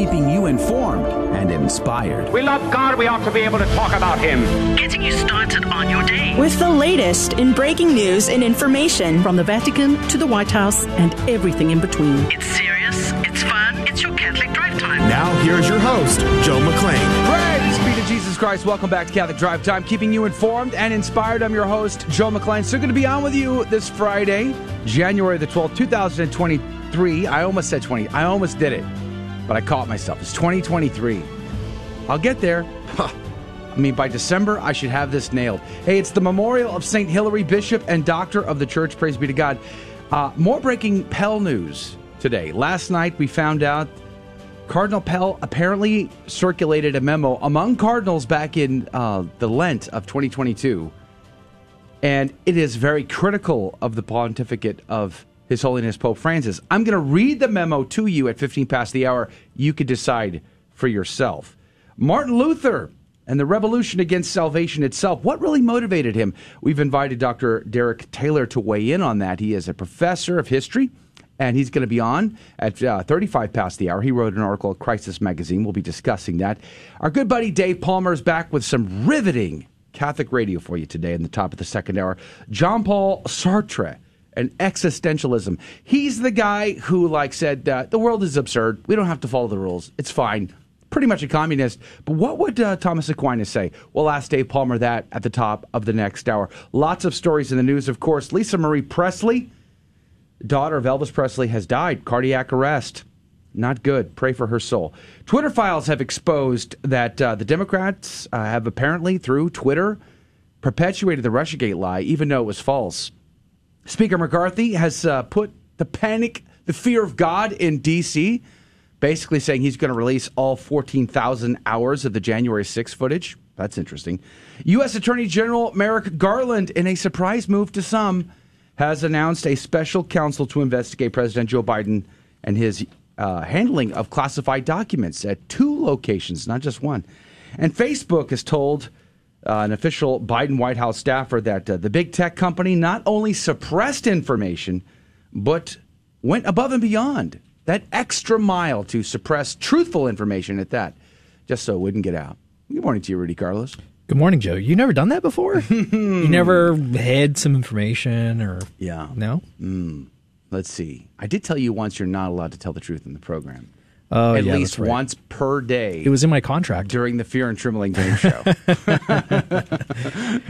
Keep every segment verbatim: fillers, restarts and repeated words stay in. keeping you informed and inspired. We love God. We ought to be able to talk about him. Getting you started on your day. With the latest in breaking news and information. From the Vatican to the White House and everything in between. It's serious. It's fun. It's your Catholic Drive Time. Now, here's your host, Joe McClain. Praise be to Jesus Christ. Welcome back to Catholic Drive Time. Keeping you informed and inspired. I'm your host, Joe McClain. So good to be on with you this Friday, January the twelfth, two thousand twenty-two. Three, I almost said twenty. I almost did it, but I caught myself. It's twenty twenty-three. I'll get there. Huh. I mean, by December, I should have this nailed. Hey, it's the memorial of Saint Hilary, Bishop and Doctor of the Church. Praise be to God. Uh, more breaking Pell news today. Last night, we found out Cardinal Pell apparently circulated a memo among cardinals back in uh, the Lent of twenty twenty-two, and it is very critical of the pontificate of His Holiness Pope Francis. I'm going to read the memo to you at fifteen past the hour. You could decide for yourself. Martin Luther and the revolution against salvation itself. What really motivated him? We've invited Doctor Derek Taylor to weigh in on that. He is a professor of history, and he's going to be on at uh, thirty-five past the hour. He wrote an article at Crisis Magazine. We'll be discussing that. Our good buddy Dave Palmer is back with some riveting Catholic radio for you today in the top of the second hour. Jean-Paul Sartre and existentialism. He's the guy who, like, said, uh, the world is absurd. We don't have to follow the rules. It's fine. Pretty much a communist. But what would uh, Thomas Aquinas say? We'll ask Dave Palmer that at the top of the next hour. Lots of stories in the news, of course. Lisa Marie Presley, daughter of Elvis Presley, has died. Cardiac arrest. Not good. Pray for her soul. Twitter files have exposed that uh, the Democrats uh, have apparently, through Twitter, perpetuated the Russiagate lie, even though it was false. Speaker McCarthy has uh, put the panic, the fear of God in D C, basically saying he's going to release all fourteen thousand hours of the January sixth footage. That's interesting. U S Attorney General Merrick Garland, in a surprise move to some, has announced a special counsel to investigate President Joe Biden and his uh, handling of classified documents at two locations, not just one. And Facebook has told Uh, an official Biden White House staffer that uh, the big tech company not only suppressed information, but went above and beyond that extra mile to suppress truthful information at that, just so it wouldn't get out. Good morning to you, Rudy Carlos. Good morning, Joe. You never done that before? You never had some information or... Yeah. No? Mm. Let's see. I did tell you once you're not allowed to tell the truth in the program. Oh, At yeah, least right. once per day. It was in my contract. During the Fear and Trembling Game Show.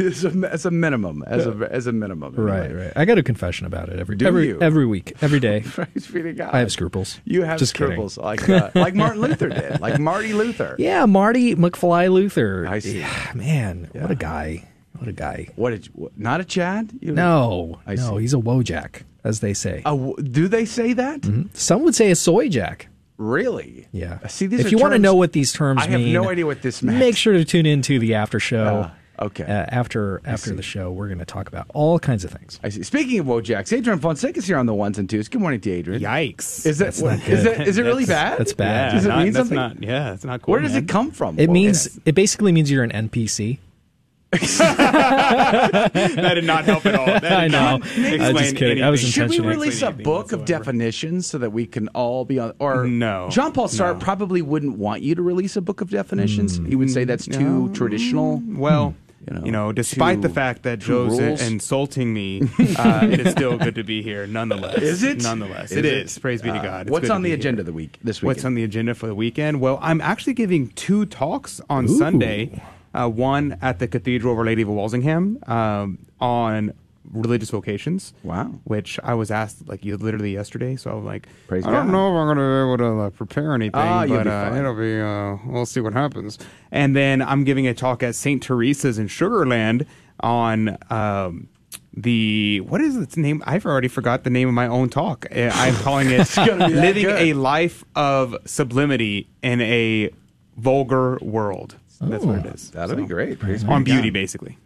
as, a, as a minimum. As a, as a minimum. Anyway. Right, right. I got a confession about it every day. Every, every week. Every day. Praise be to God. I have scruples. You have Just scruples. Like, uh, like Martin Luther did. Like Marty Luther. Yeah, Marty McFly Luther. I see. Yeah, man, yeah. What a guy. What a guy. What? Did you, what not a Chad? You, no. I no, see. He's a Wojak, as they say. A, do they say that? Mm-hmm. Some would say a soy jack. Really? Yeah. See, these if are you terms, want to know what these terms mean, I have mean, no idea what this means. Make sure to tune into the after show. Uh, okay. Uh, after I after see. the show, we're going to talk about all kinds of things. I see. Speaking of Wojaks, Adrian Fonseca's here on the ones and twos. Good morning to Adrian. Yikes. Is that what, is that is it really bad? That's bad. Yeah, does it not, mean something? Not, yeah, it's not cool. Where does man. it come from? It Wojaks? means it basically means you're an N P C. That did not help at all. That I know. I'm just kidding. I was Should we release a book of definitions so that we can all be on? Or no, Jean-Paul Sartre no. probably wouldn't want you to release a book of definitions. Mm. He would say that's no. too traditional. Well, you know, you know despite the fact that Joe's insulting me, uh, it is still good to be here. Nonetheless, is it? Nonetheless, is it is. It? Praise be uh, to God. It's what's on the agenda here. the week this week? What's on the agenda for the weekend? Well, I'm actually giving two talks on Ooh. Sunday. Uh, one at the Cathedral of Our Lady of Walsingham um, on religious vocations. Wow. Which I was asked, like, literally yesterday. So I was like, Praise I God. don't know if I'm going to be able to uh, prepare anything, oh, but be uh, it'll be, uh, we'll see what happens. And then I'm giving a talk at Saint Teresa's in Sugar Land on um, the, what is its name? I've already forgot the name of my own talk. I'm calling it Living good. a Life of Sublimity in a Vulgar World. Oh, that's what it is. That'll so, be great. Praise on beauty, God. basically.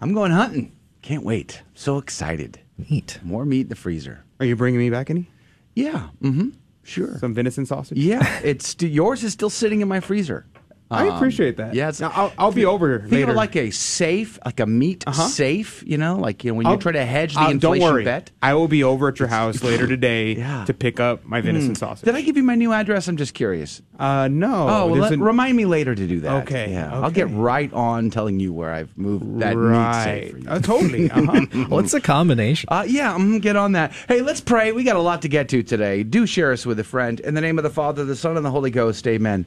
I'm going hunting. Can't wait. So excited. Meat. More meat in the freezer. Are you bringing me back any? Yeah. Mm-hmm. Sure. Some venison sausage? Yeah. It's yours is still sitting in my freezer. Um, I appreciate that. Yeah, it's, now, I'll, I'll be over later. Think of like a safe, like a meat uh-huh. safe, you know, like you know, when I'll, you try to hedge the I'll, inflation don't worry. bet. I will be over at your house later today yeah. to pick up my venison mm. sausage. Did I give you my new address? I'm just curious. Uh, no. Oh, well, let, remind me later to do that. Okay. Yeah. Okay. I'll get right on telling you where I've moved that right. meat safe for you. Uh, totally. Uh-huh. What's the combination? Uh, yeah, I'm going to get on that. Hey, let's pray. We got a lot to get to today. Do share us with a friend. In the name of the Father, the Son, and the Holy Ghost, amen.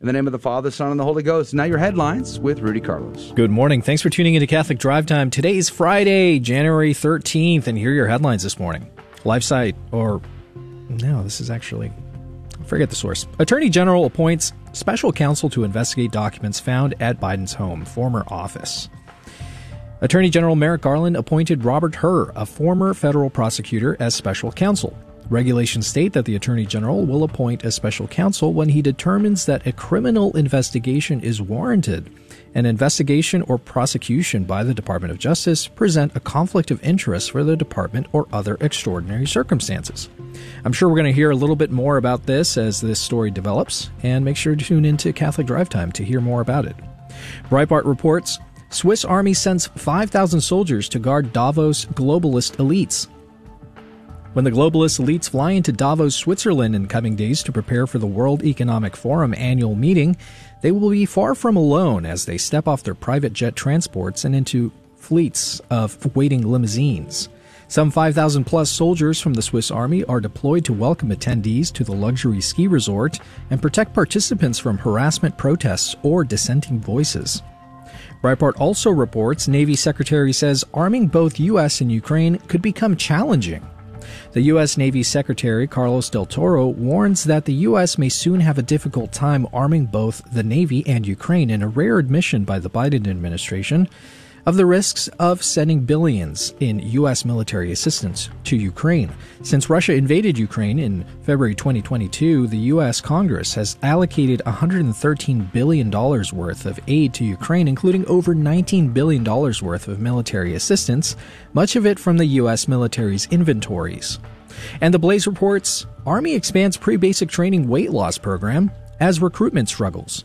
In the name of the Father, Son, and the Holy Ghost. Now your headlines with Rudy Carlos. Good morning. Thanks for tuning into Catholic Drive Time. Today is Friday, January thirteenth, and here are your headlines this morning. LifeSite, or no, this is actually, forget the source. Attorney General appoints special counsel to investigate documents found at Biden's home, former office. Attorney General Merrick Garland appointed Robert Herr, a former federal prosecutor, as special counsel. Regulations state that the Attorney General will appoint a special counsel when he determines that a criminal investigation is warranted, an investigation or prosecution by the Department of Justice present a conflict of interest for the department, or other extraordinary circumstances. I'm sure we're going to hear a little bit more about this as this story develops, and make sure to tune into Catholic Drive Time to hear more about it. Breitbart reports, Swiss Army sends five thousand soldiers to guard Davos globalist elites. When the globalist elites fly into Davos, Switzerland in coming days to prepare for the World Economic Forum annual meeting, they will be far from alone as they step off their private jet transports and into fleets of waiting limousines. Some five thousand plus soldiers from the Swiss Army are deployed to welcome attendees to the luxury ski resort and protect participants from harassment, protests, or dissenting voices. Breitbart also reports Navy Secretary says arming both U S and Ukraine could become challenging. The U S. Navy Secretary Carlos del Toro warns that the U S may soon have a difficult time arming both the Navy and Ukraine in a rare admission by the Biden administration of the risks of sending billions in U S military assistance to Ukraine. Since Russia invaded Ukraine in February twenty twenty-two, the U S. Congress has allocated one hundred thirteen billion dollars worth of aid to Ukraine, including over nineteen billion dollars worth of military assistance, much of it from the U S military's inventories. And the Blaze reports, Army expands pre-basic training weight loss program as recruitment struggles.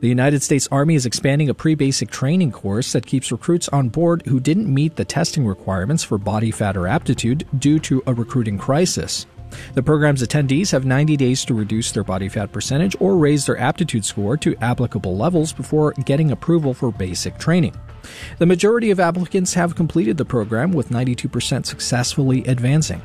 The United States Army is expanding a pre-basic training course that keeps recruits on board who didn't meet the testing requirements for body fat or aptitude due to a recruiting crisis. The program's attendees have ninety days to reduce their body fat percentage or raise their aptitude score to applicable levels before getting approval for basic training. The majority of applicants have completed the program, with ninety-two percent successfully advancing.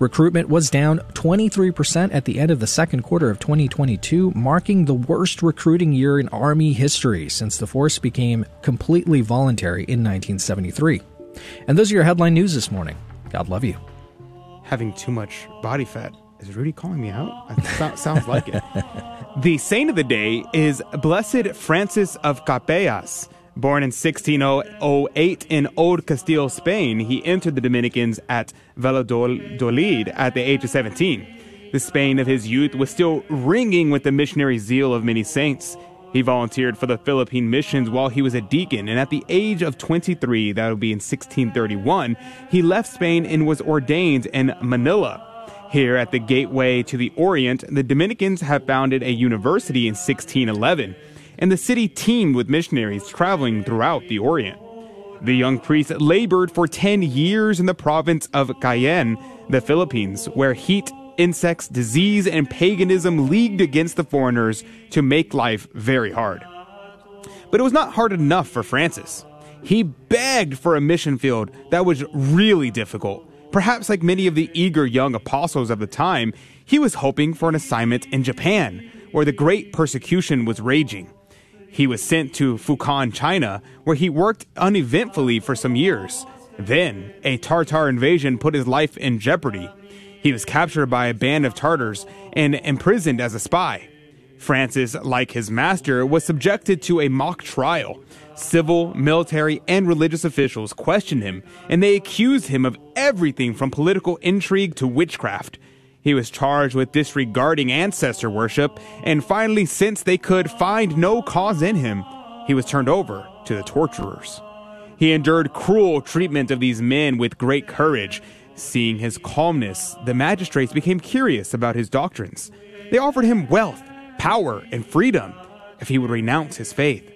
Recruitment was down twenty-three percent at the end of the second quarter of twenty twenty-two, marking the worst recruiting year in Army history since the force became completely voluntary in nineteen seventy-three. And those are your headline news this morning. God love you. Having too much body fat. Is Rudy calling me out? That sounds like it. The saint of the day is Blessed Francis of Capellas. Born in sixteen oh eight in Old Castile, Spain, he entered the Dominicans at Valladolid at the age of seventeen. The Spain of his youth was still ringing with the missionary zeal of many saints. He volunteered for the Philippine missions while he was a deacon, and at the age of twenty-three, that would be in sixteen thirty-one, he left Spain and was ordained in Manila. Here at the gateway to the Orient, the Dominicans have founded a university in sixteen eleven. And the city teemed with missionaries traveling throughout the Orient. The young priest labored for ten years in the province of Cayenne, the Philippines, where heat, insects, disease, and paganism leagued against the foreigners to make life very hard. But it was not hard enough for Francis. He begged for a mission field that was really difficult. Perhaps like many of the eager young apostles of the time, he was hoping for an assignment in Japan, where the great persecution was raging. He was sent to Fujian, China, where he worked uneventfully for some years. Then, a Tartar invasion put his life in jeopardy. He was captured by a band of Tartars and imprisoned as a spy. Francis, like his master, was subjected to a mock trial. Civil, military, and religious officials questioned him, and they accused him of everything from political intrigue to witchcraft. He was charged with disregarding ancestor worship, and finally, since they could find no cause in him, he was turned over to the torturers. He endured cruel treatment of these men with great courage. Seeing his calmness, the magistrates became curious about his doctrines. They offered him wealth, power, and freedom if he would renounce his faith.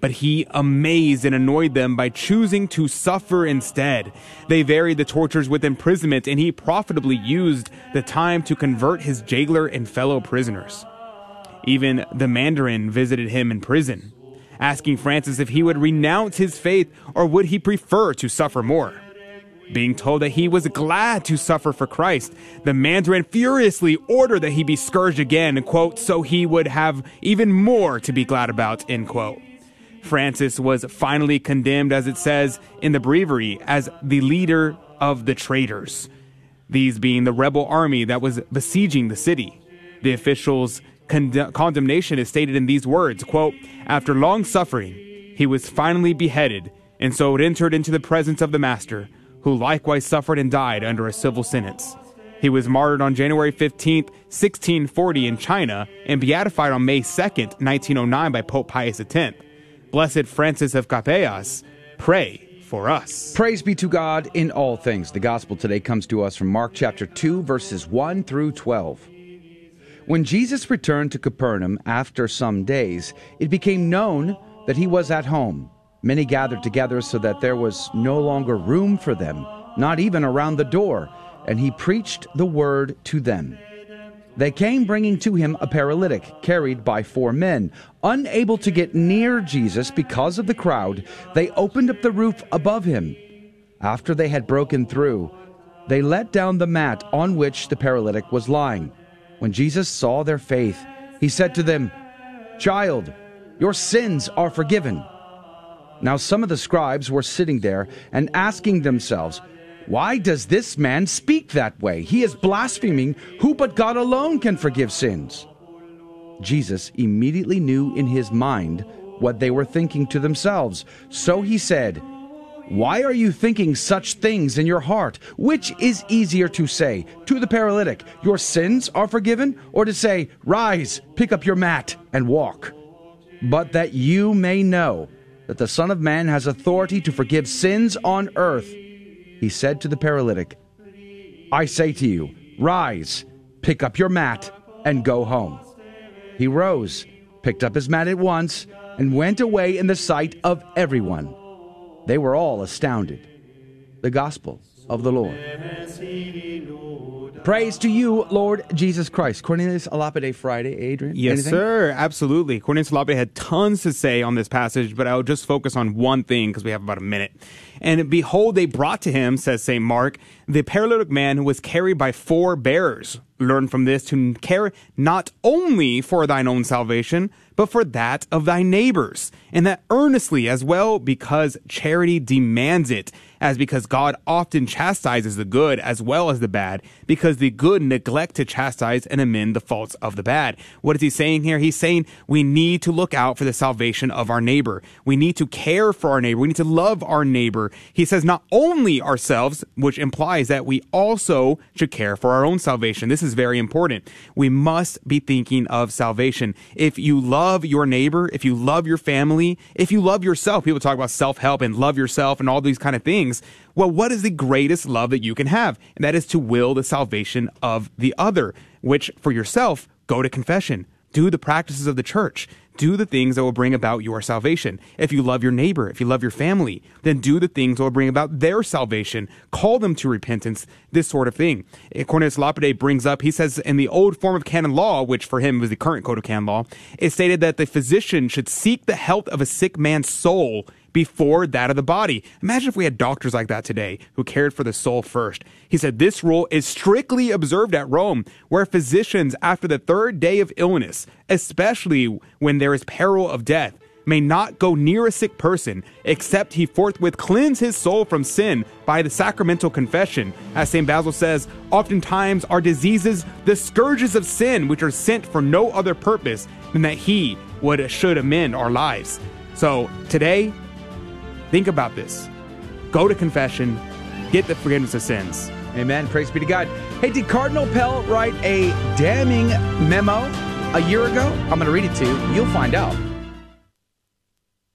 But he amazed and annoyed them by choosing to suffer instead. They varied the tortures with imprisonment, and he profitably used the time to convert his jailer and fellow prisoners. Even the Mandarin visited him in prison, asking Francis if he would renounce his faith or would he prefer to suffer more. Being told that he was glad to suffer for Christ, the Mandarin furiously ordered that he be scourged again, quote, so he would have even more to be glad about, end quote. Francis was finally condemned, as it says in the breviary, as the leader of the traitors, these being the rebel army that was besieging the city. The officials' cond- condemnation is stated in these words, quote, after long suffering, he was finally beheaded, and so it entered into the presence of the Master, who likewise suffered and died under a civil sentence. He was martyred on January fifteenth, sixteen forty in China, and beatified on May second, nineteen oh nine by Pope Pius X. Blessed Francis of Capellas, pray for us. Praise be to God in all things. The gospel today comes to us from Mark chapter two, verses one through twelve. When Jesus returned to Capernaum after some days, it became known that he was at home. Many gathered together so that there was no longer room for them, not even around the door, and he preached the word to them. They came bringing to him a paralytic carried by four men. Unable to get near Jesus because of the crowd, they opened up the roof above him. After they had broken through, they let down the mat on which the paralytic was lying. When Jesus saw their faith, he said to them, "Child, your sins are forgiven." Now some of the scribes were sitting there and asking themselves, "Why does this man speak that way? He is blaspheming. Who but God alone can forgive sins?" Jesus immediately knew in his mind what they were thinking to themselves. So he said, "Why are you thinking such things in your heart? Which is easier to say to the paralytic, 'Your sins are forgiven,' or to say, 'Rise, pick up your mat and walk'? But that you may know that the Son of Man has authority to forgive sins on earth," he said to the paralytic, "I say to you, rise, pick up your mat, and go home." He rose, picked up his mat at once, and went away in the sight of everyone. They were all astounded. The Gospel of the Lord. Praise to you, Lord Jesus Christ. Cornelius a Lapide Friday, Adrian. Yes, anything? Sir, absolutely. Cornelius a Lapide had tons to say on this passage, but I'll just focus on one thing because we have about a minute. And behold, they brought to him, says Saint Mark, the paralytic man who was carried by four bearers. Learn from this to care not only for thine own salvation, but for that of thy neighbors, and that earnestly as well, because charity demands it, as because God often chastises the good as well as the bad, because the good neglect to chastise and amend the faults of the bad. What is he saying here? He's saying we need to look out for the salvation of our neighbor. We need to care for our neighbor. We need to love our neighbor. He says not only ourselves, which implies that we also should care for our own salvation. This is very important. We must be thinking of salvation. If you love your neighbor, if you love your family, if you love yourself, people talk about self-help and love yourself and all these kind of things. Well, what is the greatest love that you can have? And that is to will the salvation of the other, which for yourself, go to confession. Do the practices of the church. Do the things that will bring about your salvation. If you love your neighbor, if you love your family, then do the things that will bring about their salvation. Call them to repentance, this sort of thing. Cornelius a Lapide brings up, he says, in the old form of canon law, which for him was the current code of canon law, it stated that the physician should seek the health of a sick man's soul before that of the body. Imagine if we had doctors like that today who cared for the soul first. He said this rule is strictly observed at Rome, where physicians after the third day of illness, especially when there is peril of death, may not go near a sick person, except he forthwith cleanse his soul from sin by the sacramental confession. As Saint Basil says, oftentimes are diseases the scourges of sin, which are sent for no other purpose than that he would should amend our lives. So today, think about this. Go to confession, get the forgiveness of sins. Amen. Praise be to God. Hey, did Cardinal Pell write a damning memo a year ago? I'm going to read it to you. You'll find out.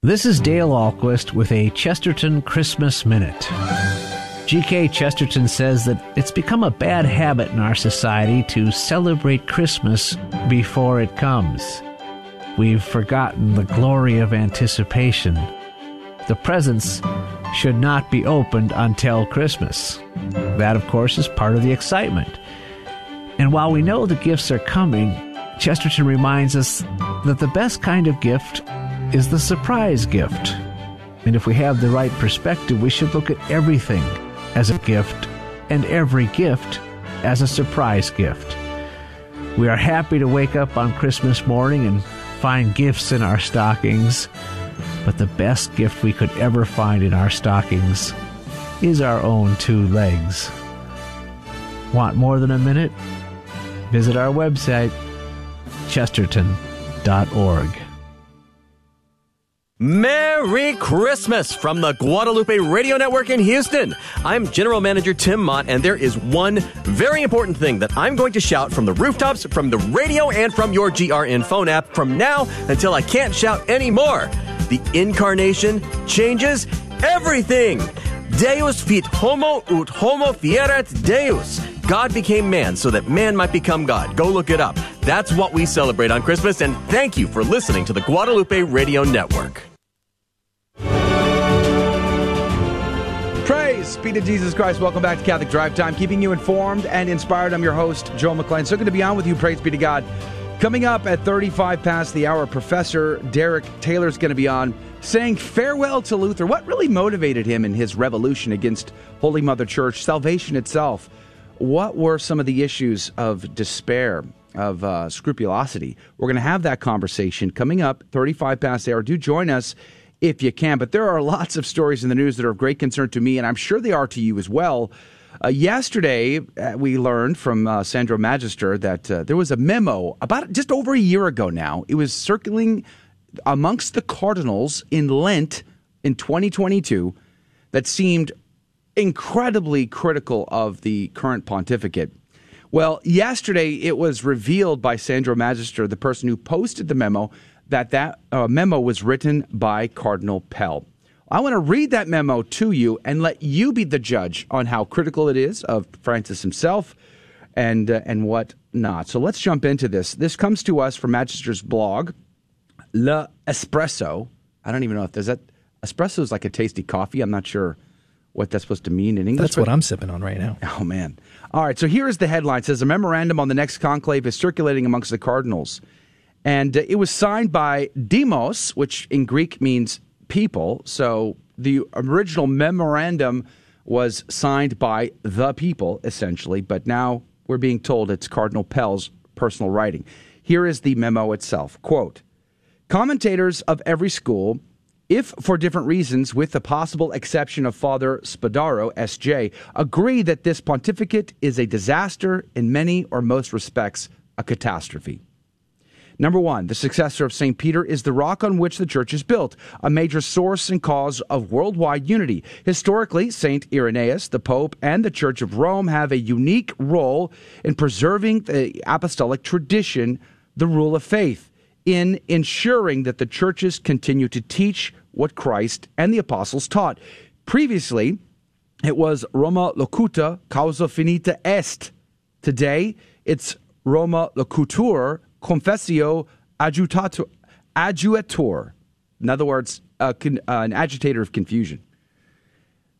This is Dale Alquist with a Chesterton Christmas Minute. G K Chesterton says that it's become a bad habit in our society to celebrate Christmas before it comes. We've forgotten the glory of anticipation. The presents should not be opened until Christmas. That, of course, is part of the excitement. And while we know the gifts are coming, Chesterton reminds us that the best kind of gift is the surprise gift. And if we have the right perspective, we should look at everything as a gift and every gift as a surprise gift. We are happy to wake up on Christmas morning and find gifts in our stockings, but the best gift we could ever find in our stockings is our own two legs. Want more than a minute? Visit our website, chesterton dot org. Merry Christmas from the Guadalupe Radio Network in Houston. I'm General Manager Tim Mott, and there is one very important thing that I'm going to shout from the rooftops, from the radio, and from your G R N phone app from now until I can't shout anymore. The incarnation changes everything. Deus fit homo ut homo fierat Deus. God became man so that man might become God. Go look it up. That's what we celebrate on Christmas, and thank you for listening to the Guadalupe Radio Network. Praise be to Jesus Christ. Welcome back to Catholic Drive Time, keeping you informed and inspired. I'm your host, Joe McClain. So good to be on with you. Praise be to God. Coming up at thirty-five past the hour, Professor Derek Taylor is going to be on, saying farewell to Luther. What really motivated him in his revolution against Holy Mother Church, salvation itself? What were some of the issues of despair, of uh, scrupulosity? We're going to have that conversation coming up, thirty-five past the hour. Do join us if you can. But there are lots of stories in the news that are of great concern to me, and I'm sure they are to you as well. Uh, yesterday, uh, we learned from uh, Sandro Magister that uh, there was a memo about just over a year ago now. It was circulating amongst the cardinals in Lent in twenty twenty-two that seemed incredibly critical of the current pontificate. Well, yesterday it was revealed by Sandro Magister, the person who posted the memo, that that uh, memo was written by Cardinal Pell. I want to read that memo to you and let you be the judge on how critical it is of Francis himself and uh, and what not. So let's jump into this. This comes to us from Magister's blog, Le Espresso. I don't even know if there's that. Espresso is like a tasty coffee. I'm not sure what that's supposed to mean in English. That's what I'm sipping on right now. Oh, man. All right. So here is the headline. It says, a memorandum on the next conclave is circulating amongst the cardinals. And uh, it was signed by Demos, which in Greek means people. So the original memorandum was signed by the people, essentially, but now we're being told it's Cardinal Pell's personal writing. Here is the memo itself. Quote, commentators of every school, if for different reasons, with the possible exception of Father Spadaro, S J, agree that this pontificate is a disaster in many or most respects, a catastrophe. Number one, the successor of Saint Peter is the rock on which the church is built, a major source and cause of worldwide unity. Historically, Saint Irenaeus, the Pope, and the Church of Rome have a unique role in preserving the apostolic tradition, the rule of faith, in ensuring that the churches continue to teach what Christ and the apostles taught. Previously, it was Roma locuta, causa finita est. Today, it's Roma locutur, confessio adjutator, adjuator. In other words, uh, con, uh, an agitator of confusion.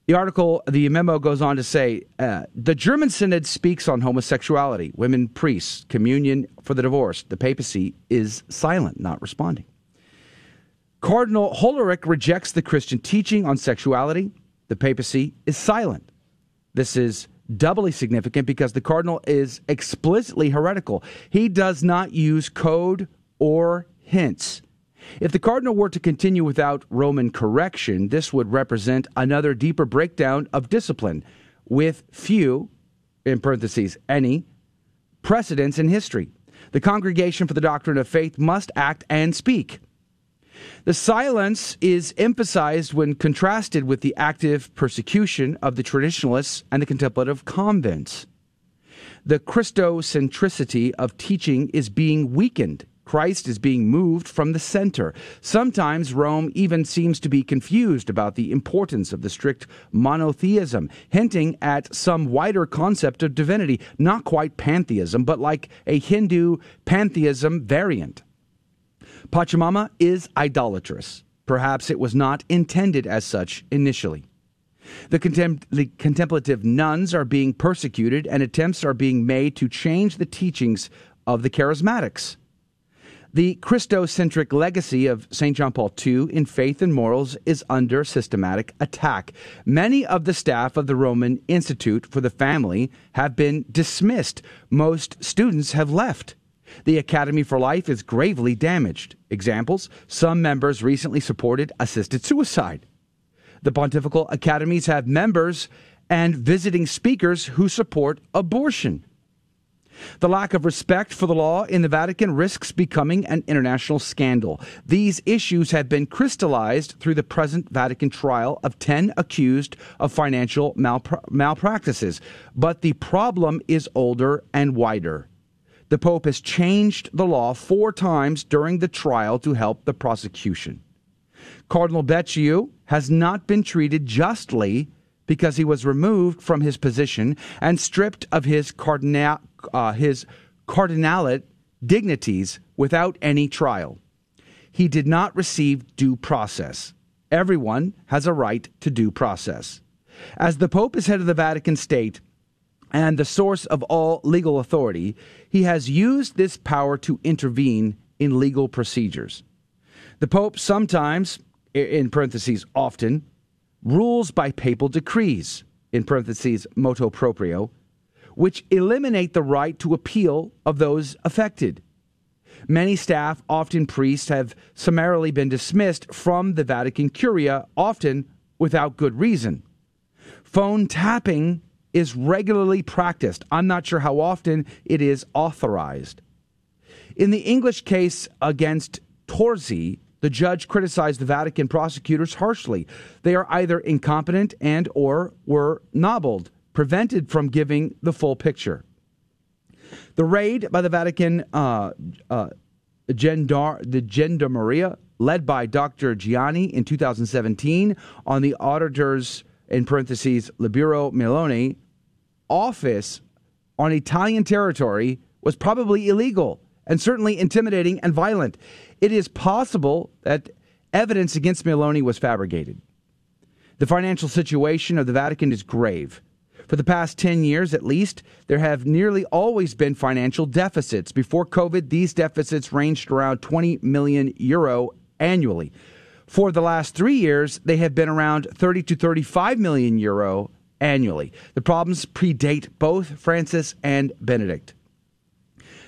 The article, the memo goes on to say, uh, the German Synod speaks on homosexuality, women priests, communion for the divorced. The papacy is silent, not responding. Cardinal Hollerich rejects the Christian teaching on sexuality. The papacy is silent. This is doubly significant because the cardinal is explicitly heretical. He does not use code or hints. If the cardinal were to continue without Roman correction, this would represent another deeper breakdown of discipline, with few, in parentheses, any, precedents in history. The Congregation for the Doctrine of Faith must act and speak. The silence is emphasized when contrasted with the active persecution of the traditionalists and the contemplative convents. The Christocentricity of teaching is being weakened. Christ is being moved from the center. Sometimes Rome even seems to be confused about the importance of the strict monotheism, hinting at some wider concept of divinity, not quite pantheism, but like a Hindu pantheism variant. Pachamama is idolatrous. Perhaps it was not intended as such initially. The, contem- the contemplative nuns are being persecuted, and attempts are being made to change the teachings of the charismatics. The Christocentric legacy of Saint John Paul the Second in faith and morals is under systematic attack. Many of the staff of the Roman Institute for the Family have been dismissed. Most students have left. The Academy for Life is gravely damaged. Examples: some members recently supported assisted suicide. The Pontifical Academies have members and visiting speakers who support abortion. The lack of respect for the law in the Vatican risks becoming an international scandal. These issues have been crystallized through the present Vatican trial of ten accused of financial malpra- malpractices. But the problem is older and wider. The Pope has changed the law four times during the trial to help the prosecution. Cardinal Becciu has not been treated justly because he was removed from his position and stripped of his cardinal, uh, his cardinalate dignities without any trial. He did not receive due process. Everyone has a right to due process. As the Pope is head of the Vatican State and the source of all legal authority, he has used this power to intervene in legal procedures. The Pope sometimes, in parentheses often, rules by papal decrees, in parentheses motu proprio, which eliminate the right to appeal of those affected. Many staff, often priests, have summarily been dismissed from the Vatican Curia, often without good reason. Phone tapping is regularly practiced. I'm not sure how often it is authorized. In the English case against Torzi, the judge criticized the Vatican prosecutors harshly. They are either incompetent and or were nobbled, prevented from giving the full picture. The raid by the Vatican uh, uh, gendar- the Gendarmeria, led by Doctor Gianni in two thousand seventeen on the auditors, in parentheses Libero Milone, office on Italian territory was probably illegal and certainly intimidating and violent. It is possible that evidence against Milone was fabricated. The financial situation of the Vatican is grave. For the past ten years at least, there have nearly always been financial deficits. Before COVID, these deficits ranged around twenty million euro annually. For the last three years, they have been around thirty to thirty-five million euro annually. The problems predate both Francis and Benedict.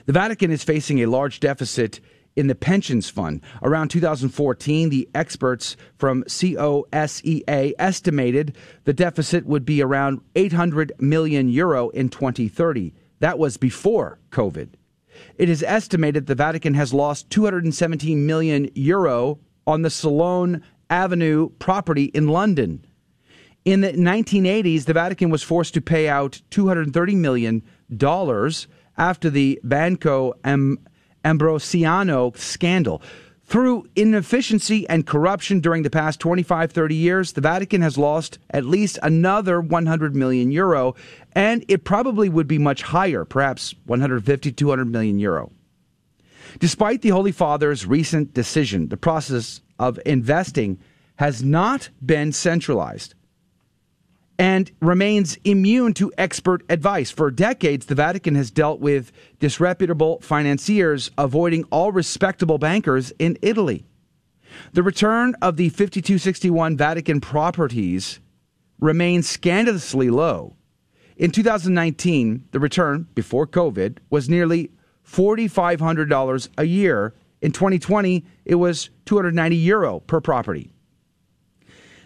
The Vatican is facing a large deficit in the pensions fund. Around two thousand fourteen, the experts from COSEA estimated the deficit would be around eight hundred million euro in twenty thirty. That was before COVID. It is estimated the Vatican has lost two hundred seventeen million euro on the Salone Avenue property in London. In the nineteen eighties, the Vatican was forced to pay out two hundred thirty million dollars after the Banco Am- Ambrosiano scandal. Through inefficiency and corruption during the past twenty-five, thirty years, the Vatican has lost at least another one hundred million euro, and it probably would be much higher, perhaps one hundred fifty, two hundred million euro. Despite the Holy Father's recent decision, the process of investing has not been centralized and remains immune to expert advice. For decades, the Vatican has dealt with disreputable financiers, avoiding all respectable bankers in Italy. The return of the fifty-two sixty-one Vatican properties remains scandalously low. In two thousand nineteen, the return, before COVID, was nearly four thousand five hundred dollars a year In twenty twenty, it was two hundred ninety euro per property.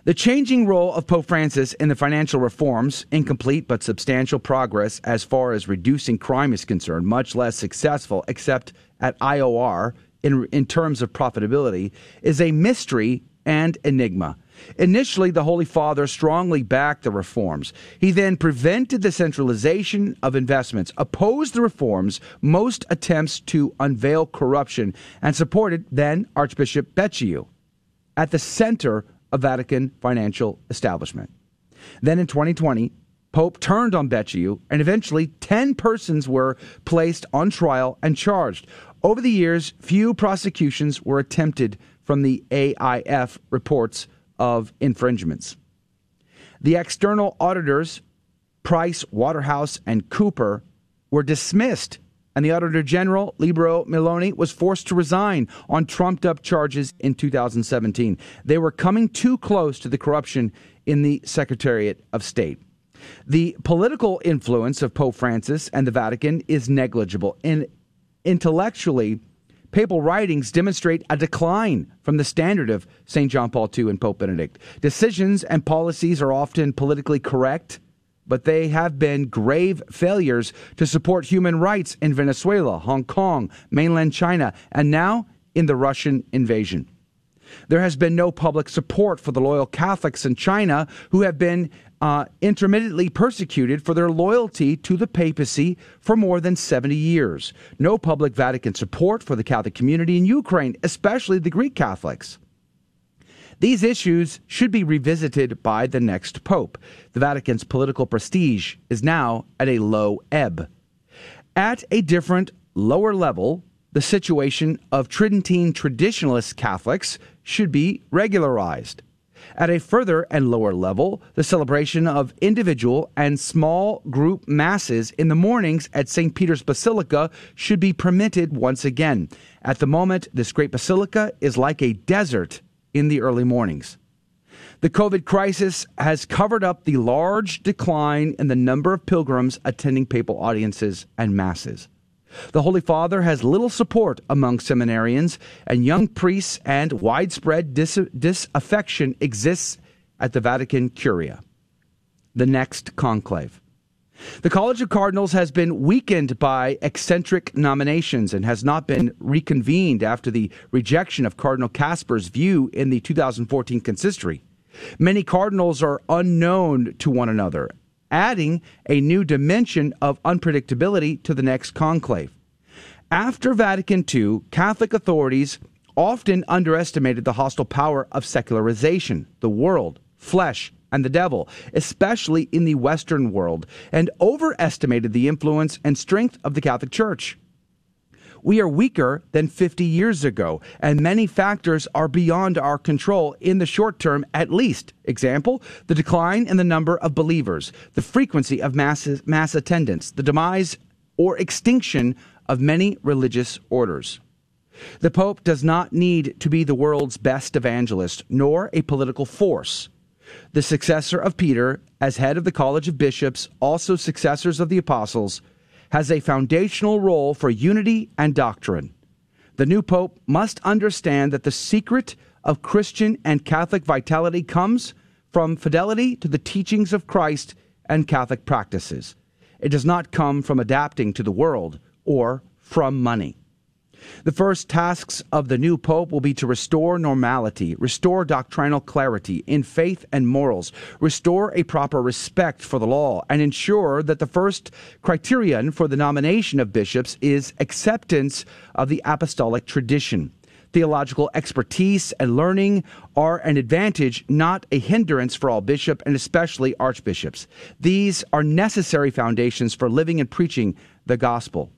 The changing role of Pope Francis in the financial reforms, incomplete but substantial progress as far as reducing crime is concerned, much less successful except at I O R in, in terms of profitability, is a mystery and enigma. Initially, the Holy Father strongly backed the reforms. He then prevented the centralization of investments, opposed the reforms, most attempts to unveil corruption, and supported then Archbishop Becciu at the center of Vatican financial establishment. Then in twenty twenty, Pope turned on Becciu, and eventually ten persons were placed on trial and charged. Over the years, few prosecutions were attempted from the A I F reports of infringements. The external auditors, Price, Waterhouse, and Cooper, were dismissed, and the Auditor General, Libero Milone, was forced to resign on trumped-up charges in two thousand seventeen. They were coming too close to the corruption in the Secretariat of State. The political influence of Pope Francis and the Vatican is negligible, and intellectually, papal writings demonstrate a decline from the standard of Saint John Paul the Second and Pope Benedict. Decisions and policies are often politically correct, but they have been grave failures to support human rights in Venezuela, Hong Kong, mainland China, and now in the Russian invasion. There has been no public support for the loyal Catholics in China who have been uh, intermittently persecuted for their loyalty to the papacy for more than seventy years. No public Vatican support for the Catholic community in Ukraine, especially the Greek Catholics. These issues should be revisited by the next pope. The Vatican's political prestige is now at a low ebb. At a different, lower level, the situation of Tridentine traditionalist Catholics should be regularized. At a further and lower level, the celebration of individual and small group masses in the mornings at Saint Peter's Basilica should be permitted once again. At the moment, this great basilica is like a desert in the early mornings. The COVID crisis has covered up the large decline in the number of pilgrims attending papal audiences and masses. The Holy Father has little support among seminarians, and young priests, and widespread dis- disaffection exists at the Vatican Curia. The next conclave. The College of Cardinals has been weakened by eccentric nominations and has not been reconvened after the rejection of Cardinal Casper's view in the two thousand fourteen consistory. Many cardinals are unknown to one another, adding a new dimension of unpredictability to the next conclave. After Vatican two, Catholic authorities often underestimated the hostile power of secularization, the world, flesh, and the devil, especially in the Western world, and overestimated the influence and strength of the Catholic Church. We are weaker than fifty years ago, and many factors are beyond our control in the short term at least. Example, the decline in the number of believers, the frequency of mass, mass attendance, the demise or extinction of many religious orders. The Pope does not need to be the world's best evangelist, nor a political force. The successor of Peter, as head of the College of Bishops, also successors of the Apostles, has a foundational role for unity and doctrine. The new Pope must understand that the secret of Christian and Catholic vitality comes from fidelity to the teachings of Christ and Catholic practices. It does not come from adapting to the world or from money. The first tasks of the new Pope will be to restore normality, restore doctrinal clarity in faith and morals, restore a proper respect for the law, and ensure that the first criterion for the nomination of bishops is acceptance of the apostolic tradition. Theological expertise and learning are an advantage, not a hindrance for all bishops and especially archbishops. These are necessary foundations for living and preaching the gospel.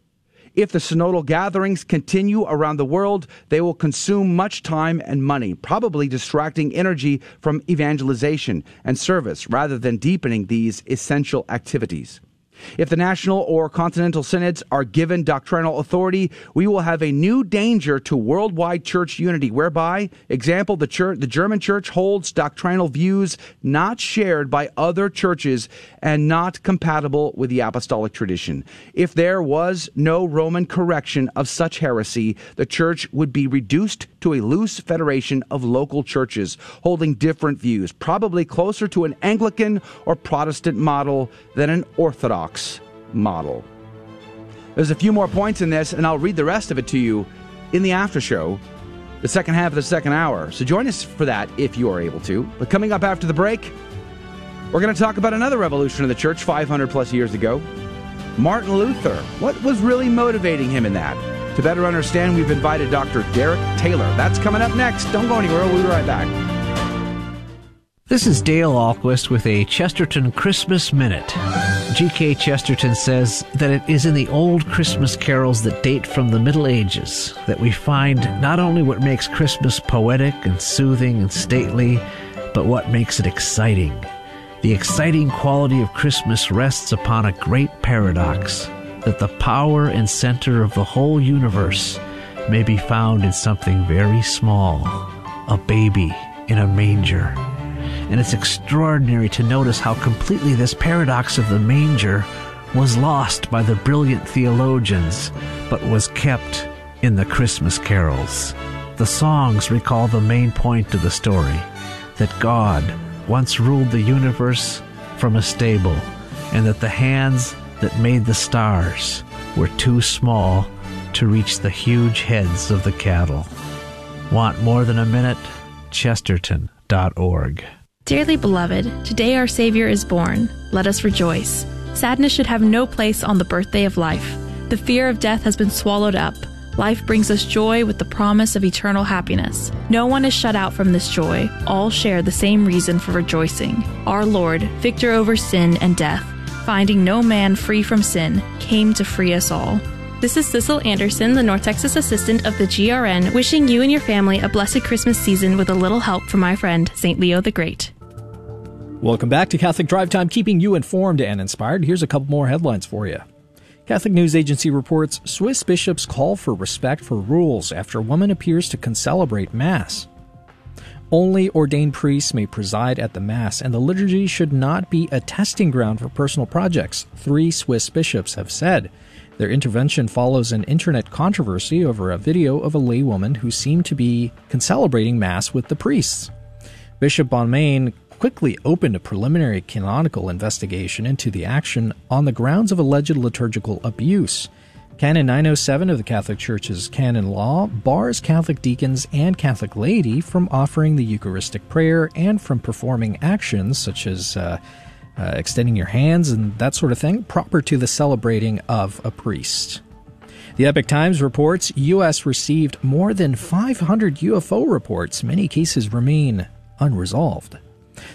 If the synodal gatherings continue around the world, they will consume much time and money, probably distracting energy from evangelization and service rather than deepening these essential activities. If the national or continental synods are given doctrinal authority, we will have a new danger to worldwide church unity, whereby, example, the church, the German church holds doctrinal views not shared by other churches and not compatible with the apostolic tradition. If there was no Roman correction of such heresy, the church would be reduced to a loose federation of local churches holding different views, probably closer to an Anglican or Protestant model than an Orthodox model. There's a few more points in this, and I'll read the rest of it to you in the after show, the second half of the second hour. So join us for that if you are able to. But coming up after the break, we're going to talk about another revolution of the church five hundred plus years ago, Martin Luther. What was really motivating him in that? To better understand, we've invited Doctor Derek Taylor. That's coming up next. Don't go anywhere. We'll be right back. This is Dale Alquist with a Chesterton Christmas Minute. G K. Chesterton says that it is in the old Christmas carols that date from the Middle Ages that we find not only what makes Christmas poetic and soothing and stately, but what makes it exciting. The exciting quality of Christmas rests upon a great paradox, that the power and center of the whole universe may be found in something very small, a baby in a manger. And it's extraordinary to notice how completely this paradox of the manger was lost by the brilliant theologians, but was kept in the Christmas carols. The songs recall the main point of the story, that God once ruled the universe from a stable, and that the hands that made the stars were too small to reach the huge heads of the cattle. Want more than a minute? Chesterton dot org. Dearly beloved, today our Savior is born. Let us rejoice. Sadness should have no place on the birthday of life. The fear of death has been swallowed up. Life brings us joy with the promise of eternal happiness. No one is shut out from this joy. All share the same reason for rejoicing. Our Lord, victor over sin and death, finding no man free from sin, came to free us all. This is Cecil Anderson, the North Texas Assistant of the G R N, wishing you and your family a blessed Christmas season with a little help from my friend, Saint Leo the Great. Welcome back to Catholic Drive Time, keeping you informed and inspired. Here's a couple more headlines for you. Catholic News Agency reports Swiss bishops call for respect for rules after a woman appears to concelebrate Mass. Only ordained priests may preside at the Mass, and the liturgy should not be a testing ground for personal projects, three Swiss bishops have said. Their intervention follows an internet controversy over a video of a laywoman who seemed to be concelebrating Mass with the priests. Bishop Bonmain quickly opened a preliminary canonical investigation into the action on the grounds of alleged liturgical abuse. Canon nine oh seven of the Catholic Church's canon law bars Catholic deacons and Catholic laity from offering the Eucharistic prayer and from performing actions such as uh, uh, extending your hands and that sort of thing proper to the celebrating of a priest. The Epoch Times reports U S received more than five hundred U F O reports. Many cases remain unresolved.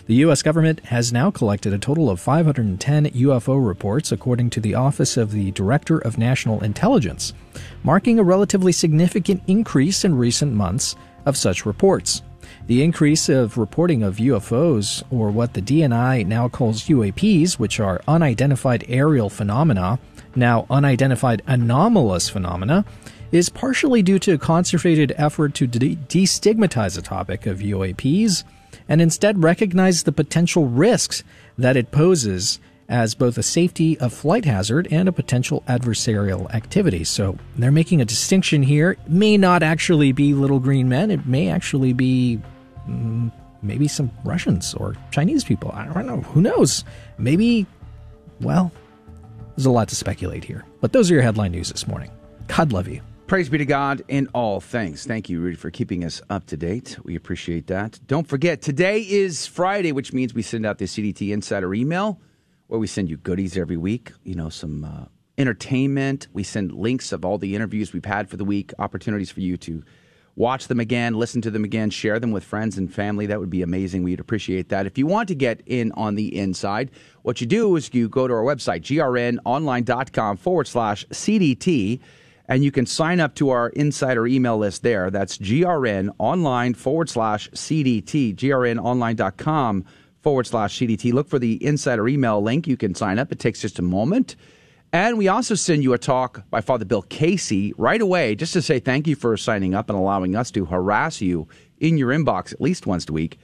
The U S government has now collected a total of five hundred ten U F O reports, according to the Office of the Director of National Intelligence, marking a relatively significant increase in recent months of such reports. The increase of reporting of U F Os, or what the D N I now calls U A Ps, which are unidentified aerial phenomena, now unidentified anomalous phenomena, is partially due to a concentrated effort to de- destigmatize the topic of U A Ps, and instead recognize the potential risks that it poses as both a safety, a flight hazard, and a potential adversarial activity. So they're making a distinction here. It may not actually be little green men. It may actually be mm, maybe some Russians or Chinese people. I don't know. Who knows? Maybe, well, there's a lot to speculate here. But those are your headline news this morning. God love you. Praise be to God in all things. Thank you, Rudy, for keeping us up to date. We appreciate that. Don't forget, today is Friday, which means we send out the C D T Insider email where we send you goodies every week, you know, some uh, entertainment. We send links of all the interviews we've had for the week, opportunities for you to watch them again, listen to them again, share them with friends and family. That would be amazing. We'd appreciate that. If you want to get in on the inside, what you do is you go to our website, grnonline.com forward slash CDT. And you can sign up to our insider email list there. That's grnonline forward slash CDT, grnonline.com forward slash CDT. Look for the insider email link. You can sign up. It takes just a moment. And we also send you a talk by Father Bill Casey right away just to say thank you for signing up and allowing us to harass you in your inbox at least once a week.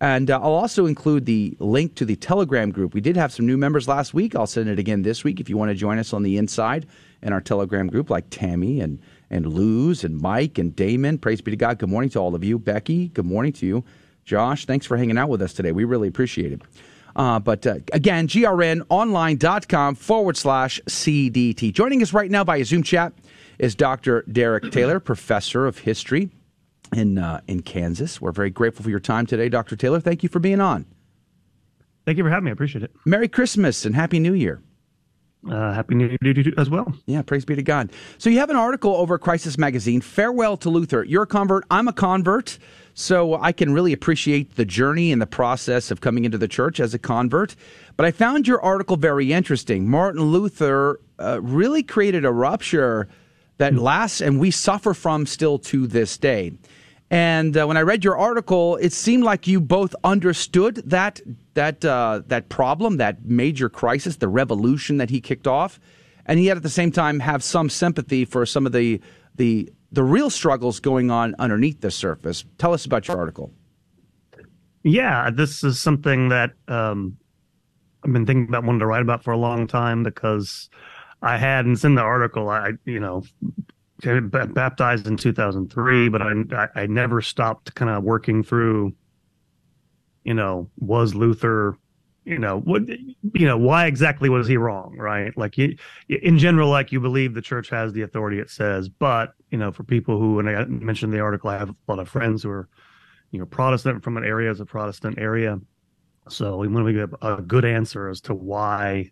And uh, I'll also include the link to the Telegram group. We did have some new members last week. I'll send it again this week if you want to join us on the inside in our Telegram group, like Tammy and, and Luz and Mike and Damon. Praise be to God. Good morning to all of you. Becky, good morning to you. Josh, thanks for hanging out with us today. We really appreciate it. Uh, but uh, again, grnonline.com forward slash CDT. Joining us right now via Zoom chat is Doctor Derek Taylor, professor of history in uh, in Kansas. We're very grateful for your time today, Doctor Taylor. Thank you for being on. Thank you for having me. I appreciate it. Merry Christmas and Happy New Year. Uh, Happy New Year as well. Yeah, praise be to God. So you have an article over Crisis Magazine, Farewell to Luther. You're a convert. I'm a convert. So I can really appreciate the journey and the process of coming into the church as a convert. But I found your article very interesting. Martin Luther uh, really created a rupture that lasts and we suffer from still to this day. And uh, when I read your article, it seemed like you both understood that that uh, that problem, that major crisis, the revolution that he kicked off, and yet at the same time have some sympathy for some of the the the real struggles going on underneath the surface. Tell us about your article. Yeah, this is something that um, I've been thinking about, wanting to write about for a long time, because I had, and it's in the article, I you know. baptized in two thousand three, but I, I never stopped kind of working through, you know, was Luther, you know, what, you know, why exactly was he wrong, right? Like, you, in general, like, you believe the church has the authority it says, but, you know, for people who, and I mentioned in the article, I have a lot of friends who are, you know, Protestant from an area, as a Protestant area. So we want to get a good answer as to why,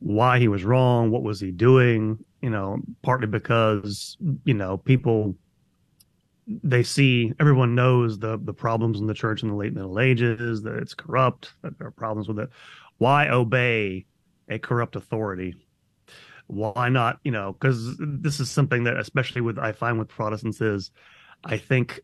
why he was wrong, what was he doing, you know, partly because, you know, people, they see, everyone knows the the problems in the church in the late Middle Ages, that it's corrupt, that there are problems with it. Why obey a corrupt authority? Why not, you know, because this is something that, especially with, I find with Protestants is, I think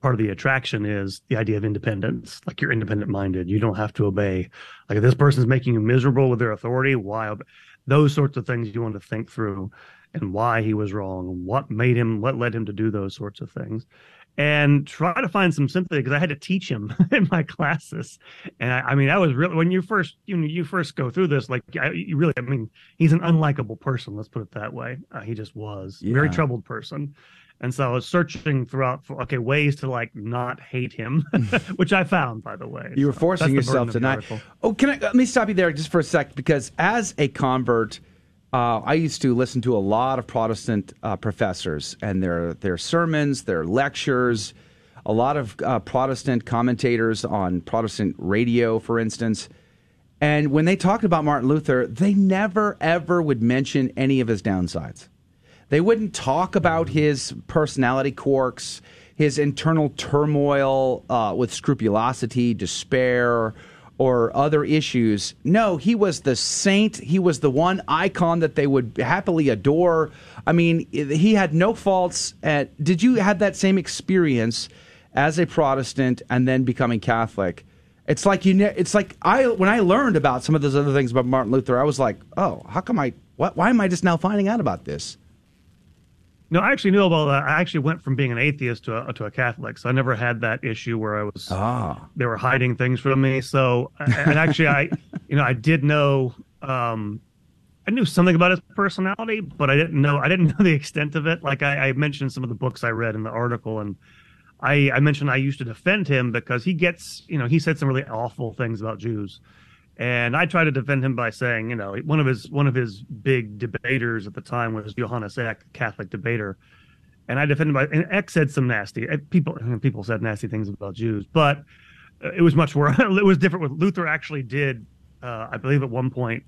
part of the attraction is the idea of independence, like you're independent minded. You don't have to obey. Like, if this person's making you miserable with their authority, why obey? Those sorts of things you want to think through, and why he was wrong, and what made him, what led him to do those sorts of things, and try to find some sympathy, because I had to teach him in my classes. And I, I mean, I was really, when you first, you know, you first go through this, like, I, you really, I mean, he's an unlikable person. Let's put it that way. Uh, he just was yeah. very troubled person. And so I was searching throughout for, okay, ways to, like, not hate him, which I found, by the way. You were forcing yourself to not. Oh, can I, let me stop you there just for a sec, because as a convert, uh, I used to listen to a lot of Protestant uh, professors and their, their sermons, their lectures, a lot of uh, Protestant commentators on Protestant radio, for instance. And when they talked about Martin Luther, they never, ever would mention any of his downsides. They wouldn't talk about his personality quirks, his internal turmoil uh, with scrupulosity, despair, or other issues. No, he was the saint. He was the one icon that they would happily adore. I mean, he had no faults. At, did you have that same experience as a Protestant and then becoming Catholic? It's like you. Ne- it's like I when I learned about some of those other things about Martin Luther, I was like, oh, how come I? What, why am I just now finding out about this? No, I actually knew about that. I actually went from being an atheist to a, to a Catholic, so I never had that issue where I was ah. they were hiding things from me. So, and actually, I, you know, I did know, um, I knew something about his personality, but I didn't know, I didn't know the extent of it. Like I, I mentioned some of the books I read in the article, and I, I mentioned I used to defend him because he gets, you know, he said some really awful things about Jews. And I tried to defend him by saying, you know, one of his one of his big debaters at the time was Johannes Eck, a Catholic debater. And I defended him by, and Eck said some nasty people. People said nasty things about Jews, but it was much worse. It was different. With Luther, actually did, uh, I believe, at one point,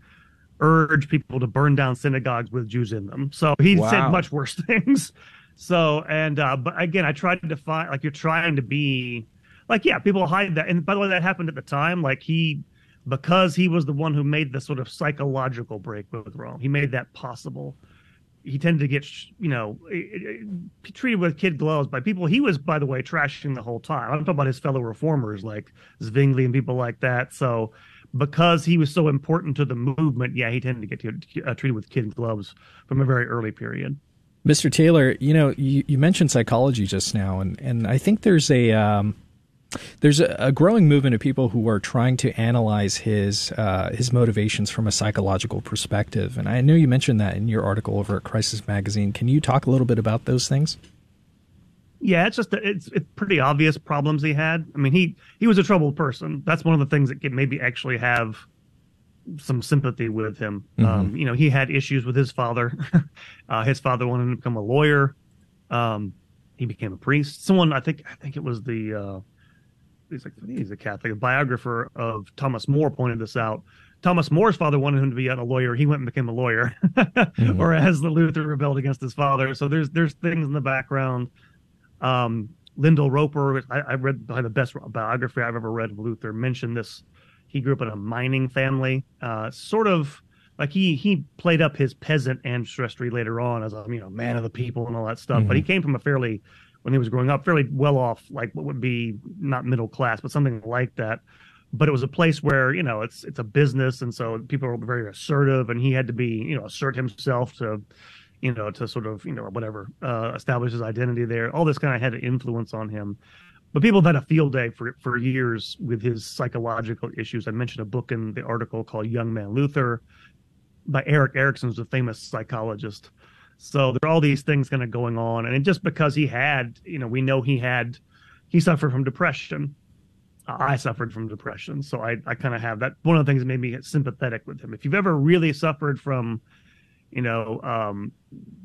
urge people to burn down synagogues with Jews in them. So he wow. said much worse things. So and uh, but again, I tried to define, like, you're trying to be like, yeah, people hide that. And by the way, that happened at the time. Like he. Because he was the one who made the sort of psychological break with Rome. He made that possible. he tended to get, you know, treated with kid gloves by people he was, by the way, trashing the whole time. I'm talking about his fellow reformers like Zwingli and people like that. So because he was so important to the movement, yeah, he tended to get uh, treated with kid gloves from a very early period. Mister Taylor, you know, you, you mentioned psychology just now, and, and I think there's a um, there's a, a growing movement of people who are trying to analyze his uh, his motivations from a psychological perspective. And I know you mentioned that in your article over at Crisis Magazine. Can you talk a little bit about those things? Yeah, it's just it's, it's pretty obvious problems he had. I mean, he he was a troubled person. That's one of the things that could maybe actually have some sympathy with him. Mm-hmm. Um, you know, he had issues with his father. uh, his father wanted him to become a lawyer. Um, he became a priest. Someone, I think, I think it was the uh, he's like he's a Catholic. A biographer of Thomas More pointed this out. Thomas More's father wanted him to be a lawyer. He went and became a lawyer. Mm-hmm. Whereas the Luther rebelled against his father. So there's there's things in the background. Um, Lyndall Roper, I, I read probably the best biography I've ever read of Luther, mentioned this. He grew up in a mining family, uh, sort of like he he played up his peasant ancestry later on as a you know man of the people and all that stuff. Mm-hmm. But he came from a fairly, when he was growing up, fairly well off, like what would be not middle class, but something like that. But it was a place where you know it's it's a business, and so people are very assertive, and he had to be you know assert himself to you know to sort of you know whatever uh, establish his identity there. All this kind of had an influence on him. But people have had a field day for for years with his psychological issues. I mentioned a book in the article called Young Man Luther by Eric Erickson, who's a famous psychologist. So there are all these things kind of going on. And it, just because he had, you know, we know he had, he suffered from depression. I suffered from depression. So I, I kind of have that. One of the things that made me sympathetic with him. If you've ever really suffered from, you know, um,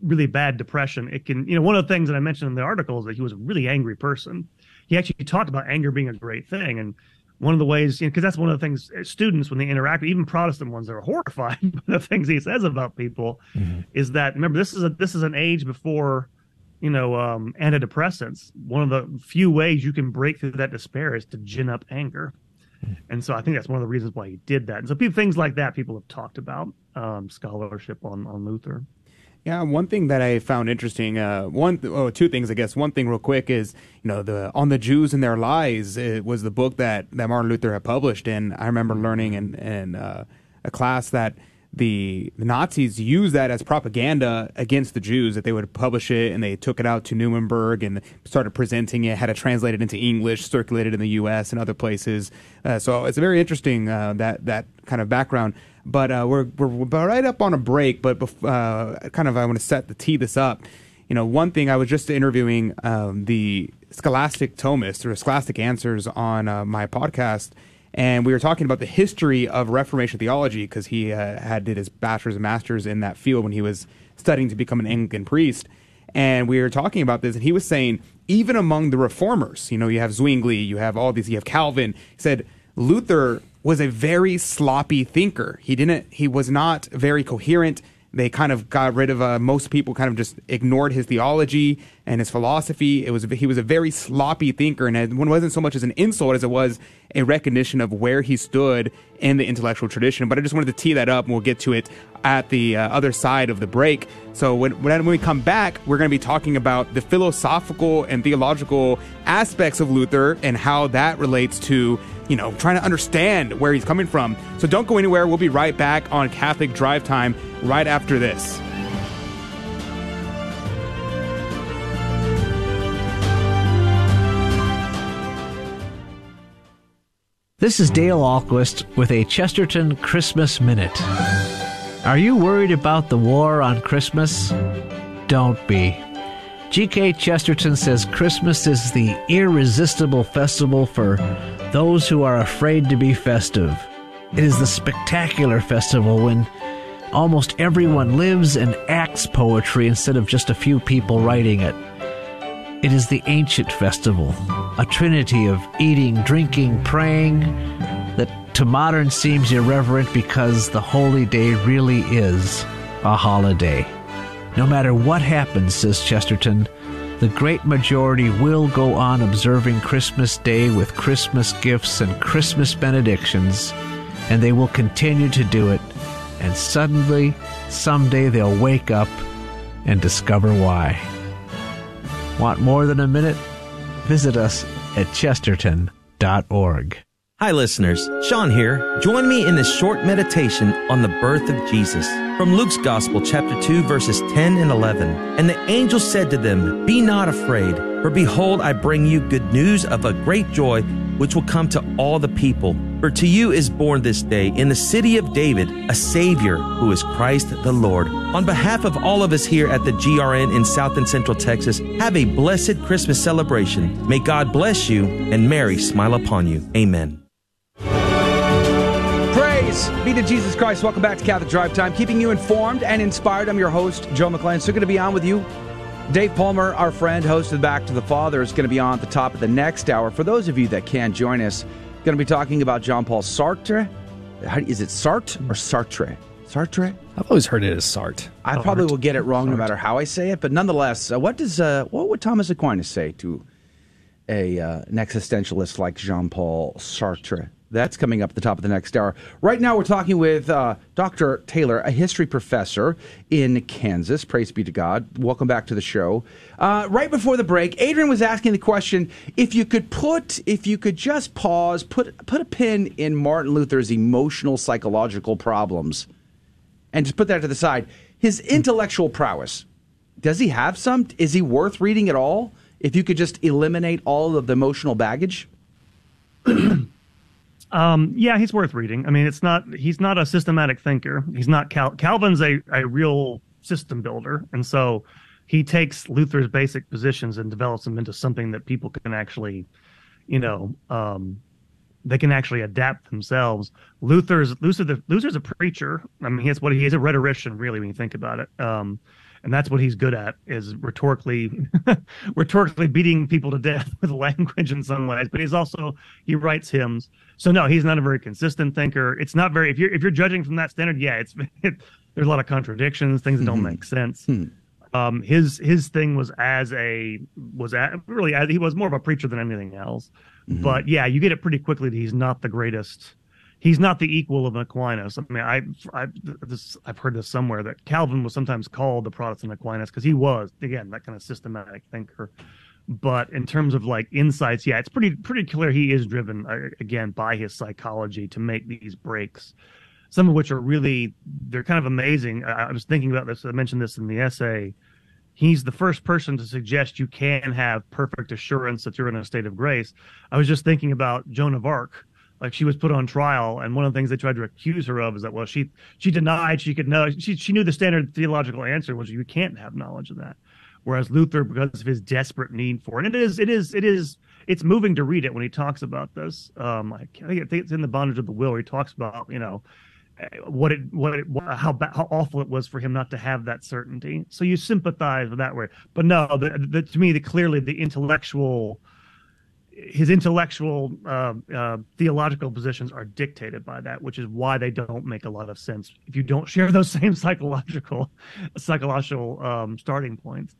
really bad depression, it can, you know, one of the things that I mentioned in the article is that he was a really angry person. He actually talked about anger being a great thing. And one of the ways, you know, because that's one of the things students, when they interact, even Protestant ones, they're horrified by the things he says about people, mm-hmm. is that, remember, this is a, this is an age before, you know, um, antidepressants. One of the few ways you can break through that despair is to gin up anger. Mm-hmm. And so I think that's one of the reasons why he did that. And so people, things like that people have talked about, um, scholarship on, on Luther. Yeah, one thing that I found interesting, uh, one, oh, two things, I guess. One thing real quick is, you know, the On the Jews and Their Lies, it was the book that, that Martin Luther had published. And I remember learning in, in uh, a class that the, the Nazis used that as propaganda against the Jews, that they would publish it and they took it out to Nuremberg and started presenting it, had it translated into English, circulated in the U S and other places. Uh, so it's very interesting, uh, that, that kind of background. But uh, we're, we're right up on a break, but uh, kind of I want to set the tee this up. You know, one thing, I was just interviewing um, the Scholastic Thomist or Scholastic Answers on uh, my podcast, and we were talking about the history of Reformation theology because he uh, had did his bachelor's and master's in that field when he was studying to become an Anglican priest. And we were talking about this, and he was saying, even among the reformers, you know, you have Zwingli, you have all these, you have Calvin, he said Luther was a very sloppy thinker. He didn't. He was not very coherent. They kind of got rid of uh, most people. Kind of just ignored his theology and his philosophy. It was he was a very sloppy thinker, and it wasn't so much as an insult as it was a recognition of where he stood in the intellectual tradition. But I just wanted to tee that up, and we'll get to it at the uh, other side of the break. So when, when we come back, we're going to be talking about the philosophical and theological aspects of Luther and how that relates to, you know, trying to understand where he's coming from. So don't go anywhere. We'll be right back on Catholic Drive Time right after this. This is Dale Alquist with a Chesterton Christmas Minute. Are you worried about the war on Christmas? Don't be. G K Chesterton says Christmas is the irresistible festival for those who are afraid to be festive. It is the spectacular festival when almost everyone lives and acts poetry instead of just a few people writing it. It is the ancient festival, a trinity of eating, drinking, praying, that to modern seems irreverent because the holy day really is a holiday. No matter what happens, says Chesterton, the great majority will go on observing Christmas Day with Christmas gifts and Christmas benedictions, and they will continue to do it, and suddenly, someday they'll wake up and discover why. Want more than a minute? Visit us at chesterton dot org. Hi, listeners. Sean here. Join me in this short meditation on the birth of Jesus from Luke's Gospel, chapter two, verses ten and eleven. And the angel said to them, "Be not afraid, for behold, I bring you good news of a great joy, which will come to all the people. For to you is born this day in the city of David a Savior, who is Christ the Lord." On behalf of all of us here at the G R N in South and Central Texas, have a blessed Christmas celebration. May God bless you and Mary smile upon you. Amen. Be to Jesus Christ. Welcome back to Catholic Drive Time, keeping you informed and inspired. I'm your host, Joe McClain. So, going to be on with you, Dave Palmer, our friend, host of Back to the Father, is going to be on at the top of the next hour. For those of you that can join us, going to be talking about Jean-Paul Sartre. How, is it Sartre or Sartre? Sartre. I've always heard it as Sartre. I probably will get it wrong Sartre. No matter how I say it, but nonetheless, uh, what does uh, what would Thomas Aquinas say to a uh, an existentialist like Jean-Paul Sartre? That's coming up at the top of the next hour. Right now we're talking with uh, Doctor Taylor, a history professor in Kansas. Praise be to God. Welcome back to the show. Uh, right before the break, Adrian was asking the question, if you could put, if you could just pause, put, put a pin in Martin Luther's emotional psychological problems and just put that to the side. His intellectual prowess, does he have some? Is he worth reading at all? If you could just eliminate all of the emotional baggage? Um, yeah, he's worth reading. I mean, it's not, he's not a systematic thinker. He's not Cal Calvin's a, a real system builder. And so he takes Luther's basic positions and develops them into something that people can actually, you know, um, they can actually adapt themselves. Luther's, Luther, the, Luther's a preacher. I mean, he's what he is a rhetorician, really, when you think about it. Um, and that's what he's good at, is rhetorically, rhetorically beating people to death with language in some ways. But he's also, he writes hymns. So no, he's not a very consistent thinker. It's not very, if you're if you're judging from that standard, yeah, it's it, there's a lot of contradictions, things that don't mm-hmm. make sense. Mm-hmm. Um, his his thing was as a was a, really as, he was more of a preacher than anything else. Mm-hmm. But yeah, you get it pretty quickly that he's not the greatest. He's not the equal of Aquinas. I mean, I, I this I've heard this somewhere that Calvin was sometimes called the Protestant Aquinas because he was, again, that kind of systematic thinker. But in terms of like insights, yeah, it's pretty pretty clear he is driven uh, again by his psychology to make these breaks, some of which are really they're kind of amazing. I, I was thinking about this. I mentioned this in the essay. He's the first person to suggest you can have perfect assurance that you're in a state of grace. I was just thinking about Joan of Arc. Like, she was put on trial, and one of the things they tried to accuse her of is that, well, she she denied she could know. She she knew the standard theological answer was you can't have knowledge of that. Whereas Luther, because of his desperate need for it, and it is, it is, it is, it's moving to read it when he talks about this. Um, I think it's in The Bondage of the Will, where he talks about, you know, what it, what it, how how awful it was for him not to have that certainty. So you sympathize with that way. But no, the, the, to me, the clearly the intellectual, his intellectual uh, uh, theological positions are dictated by that, which is why they don't make a lot of sense if you don't share those same psychological, psychological um, starting points.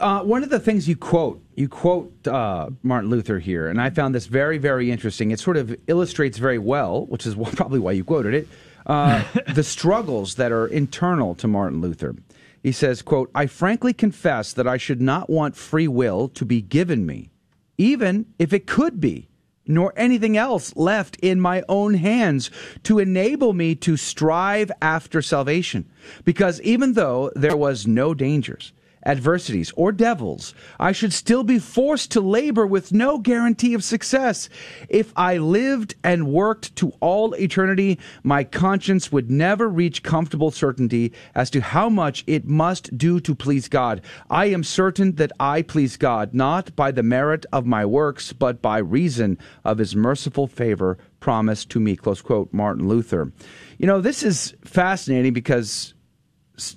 Uh, one of the things you quote, you quote uh, Martin Luther here, and I found this very, very interesting. It sort of illustrates very well, which is probably why you quoted it, uh, the struggles that are internal to Martin Luther. He says, quote, "I frankly confess that I should not want free will to be given me, even if it could be, nor anything else left in my own hands to enable me to strive after salvation. Because even though there was no dangers, adversities, or devils, I should still be forced to labor with no guarantee of success. If I lived and worked to all eternity, my conscience would never reach comfortable certainty as to how much it must do to please God. I am certain that I please God, not by the merit of my works, but by reason of his merciful favor promised to me," close quote, Martin Luther. You know, this is fascinating because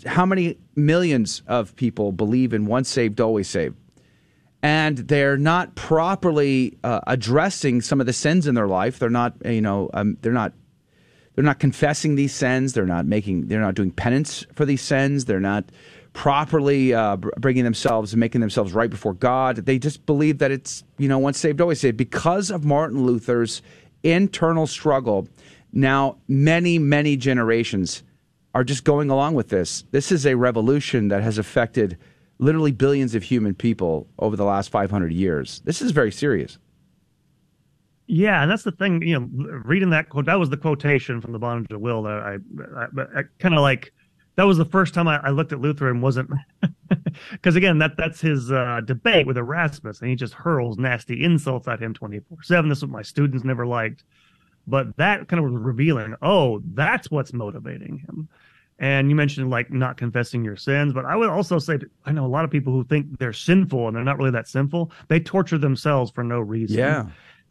how many millions of people believe in once saved, always saved, and they're not properly uh, addressing some of the sins in their life. They're not, you know, um, they're not, they're not confessing these sins. They're not making, they're not doing penance for these sins. They're not properly uh, bringing themselves and making themselves right before God. They just believe that it's, you know, once saved, always saved. Because of Martin Luther's internal struggle, now many, many generations are just going along with this. This is a revolution that has affected literally billions of human people over the last five hundred years. This is very serious. Yeah, and that's the thing, you know, reading that quote, that was the quotation from The Bondage of Will that I, I, I kind of like, that was the first time I, I looked at Luther and wasn't, because again, that that's his uh, debate with Erasmus, and he just hurls nasty insults at him twenty-four seven. This is what my students never liked. But that kind of was revealing, oh, that's what's motivating him. And you mentioned like not confessing your sins, but I would also say I know a lot of people who think they're sinful and they're not really that sinful. They torture themselves for no reason. Yeah.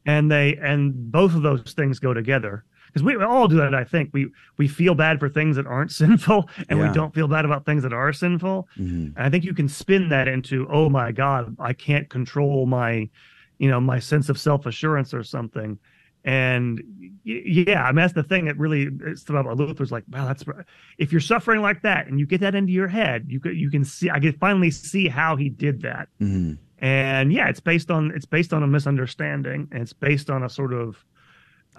And they and both of those things go together, because we all do that. I think we we feel bad for things that aren't sinful, and yeah. we don't feel bad about things that are sinful. Mm-hmm. And I think you can spin that into, oh my God, I can't control my, you know, my sense of self-assurance or something. And yeah, I mean, that's the thing that really stood out about Luther's like, wow, that's, if you're suffering like that and you get that into your head, you can, you can see, I can finally see how he did that. Mm-hmm. And yeah, it's based on, it's based on a misunderstanding, and it's based on a sort of,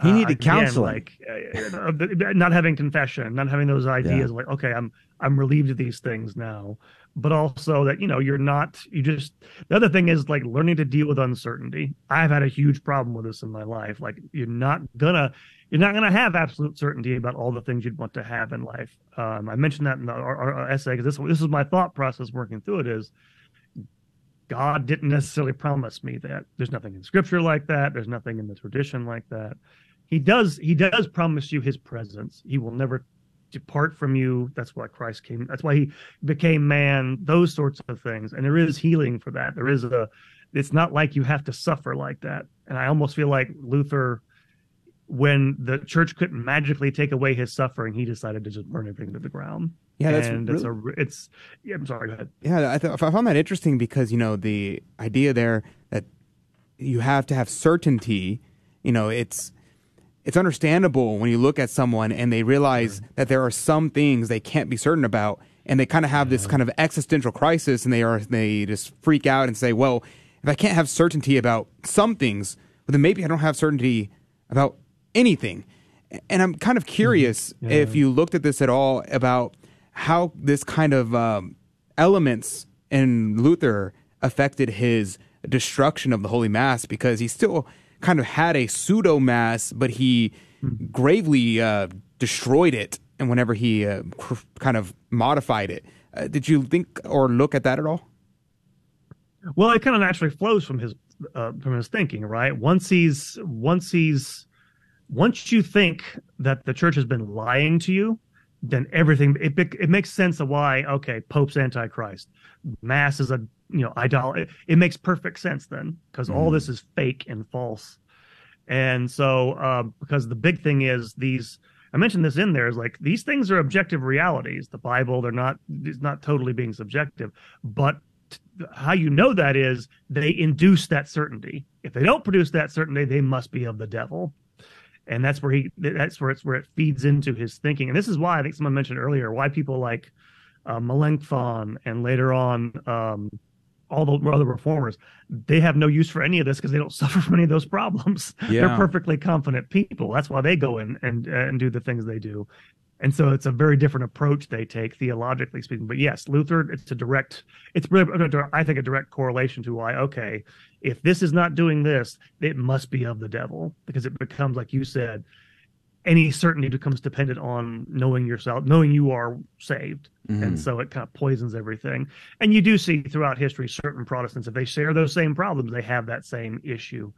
he needed uh, again, counseling, like uh, not having confession, not having those ideas yeah. like, okay, I'm, I'm relieved of these things now. But also that, you know, you're not, you just, the other thing is like learning to deal with uncertainty. I've had a huge problem with this in my life. Like you're not gonna, you're not gonna have absolute certainty about all the things you'd want to have in life. Um, I mentioned that in our, our, our essay, because this, this is my thought process working through it, is God didn't necessarily promise me that. There's nothing in scripture like that. There's nothing in the tradition like that. He does, he does promise you his presence. He will never depart from you. That's why Christ came. That's why he became man, those sorts of things. And there is healing for that. There is a, it's not like you have to suffer like that. And I almost feel like Luther, when the church couldn't magically take away his suffering, he decided to just burn everything to the ground. Yeah, that's and really, it's a, it's, yeah, I'm sorry, go ahead. Yeah, I, th- I found that interesting because, you know, the idea there that you have to have certainty, you know, it's, it's understandable when you look at someone and they realize mm-hmm. that there are some things they can't be certain about, and they kind of have yeah. this kind of existential crisis, and they are they just freak out and say, well, if I can't have certainty about some things, well, then maybe I don't have certainty about anything. And I'm kind of curious mm-hmm. yeah. if you looked at this at all about how this kind of um, elements in Luther affected his destruction of the Holy Mass, because he still kind of had a pseudo mass, but he gravely uh, destroyed it. And whenever he uh, cr- kind of modified it, uh, did you think or look at that at all? Well, it kind of naturally flows from his uh, from his thinking, right? Once he's once he's once you think that the church has been lying to you, then everything it it makes sense of why. Okay, Pope's Antichrist, mass is a you know, idol. It, it makes perfect sense then, because mm. all this is fake and false. And so, uh, because the big thing is these, I mentioned this in there, is like these things are objective realities. The Bible, they're not, it's not totally being subjective. But t- how you know that is they induce that certainty. If they don't produce that certainty, they must be of the devil. And that's where he, that's where it's where it feeds into his thinking. And this is why I think someone mentioned earlier why people like uh, Melanchthon and later on, um, all the other reformers, they have no use for any of this because they don't suffer from any of those problems. Yeah. They're perfectly confident people. That's why they go in and, and do the things they do. And so it's a very different approach they take, theologically speaking. But yes, Luther, it's a direct, it's really, I think, a direct correlation to why, okay, if this is not doing this, it must be of the devil, because it becomes, like you said, any certainty becomes dependent on knowing yourself, knowing you are saved. Mm-hmm. And so it kind of poisons everything. And you do see throughout history, certain Protestants, if they share those same problems, they have that same issue.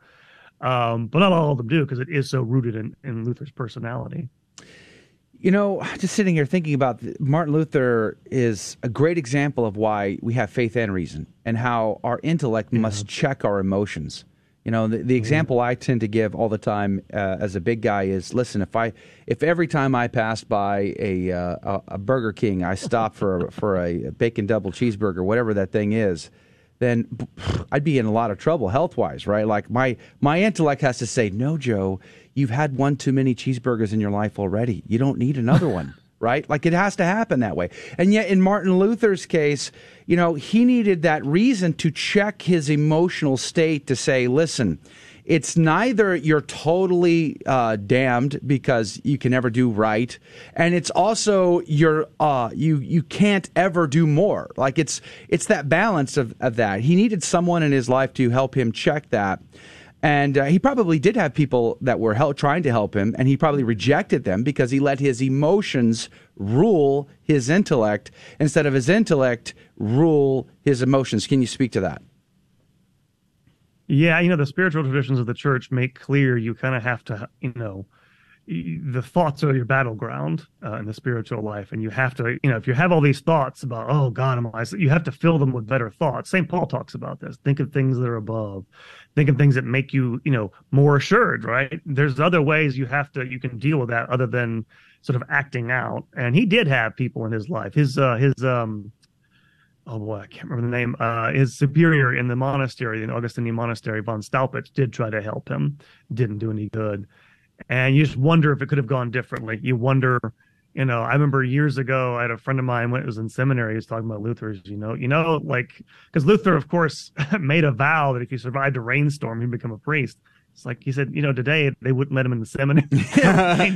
Um, but not all of them do, because it is so rooted in, in Luther's personality. You know, just sitting here thinking about the, Martin Luther is a great example of why we have faith and reason, and how our intellect yeah. must check our emotions. You know, the, the example I tend to give all the time uh, as a big guy is, listen, if I, if every time I pass by a uh, a Burger King, I stop for a, for a bacon double cheeseburger, whatever that thing is, then I'd be in a lot of trouble health-wise, right? Like my, my intellect has to say, no, Joe, you've had one too many cheeseburgers in your life already. You don't need another one. Right? Like it has to happen that way. And yet in Martin Luther's case, you know, he needed that reason to check his emotional state to say, listen, It's neither you're totally uh, damned because you can never do right, and it's also you're uh, you you can't ever do more. Like it's it's that balance of, of that. He needed someone in his life to help him check that. And uh, he probably did have people that were help, trying to help him, and he probably rejected them because he let his emotions rule his intellect instead of his intellect rule his emotions. Can you speak to that? Yeah, you know, the spiritual traditions of the church make clear you kind of have to, you know, the thoughts are your battleground uh, in the spiritual life. And you have to, you know, if you have all these thoughts about, oh, God, am I, you have to fill them with better thoughts. Saint Paul talks about this. Think of things that are above. Think of things that make you, you know, more assured, right? There's other ways you have to, you can deal with that other than sort of acting out. And he did have people in his life. His, uh, his, um, oh boy, I can't remember the name. Uh, his superior in the monastery, in Augustinian monastery, von Staupitz, did try to help him. Didn't do any good. And you just wonder if it could have gone differently. You wonder, you know, I remember years ago, I had a friend of mine when it was in seminary, he was talking about Luther's, you know, you know, like, because Luther, of course, made a vow that if he survived a rainstorm, he'd become a priest. It's like he said, you know, today they wouldn't let him in the seminary.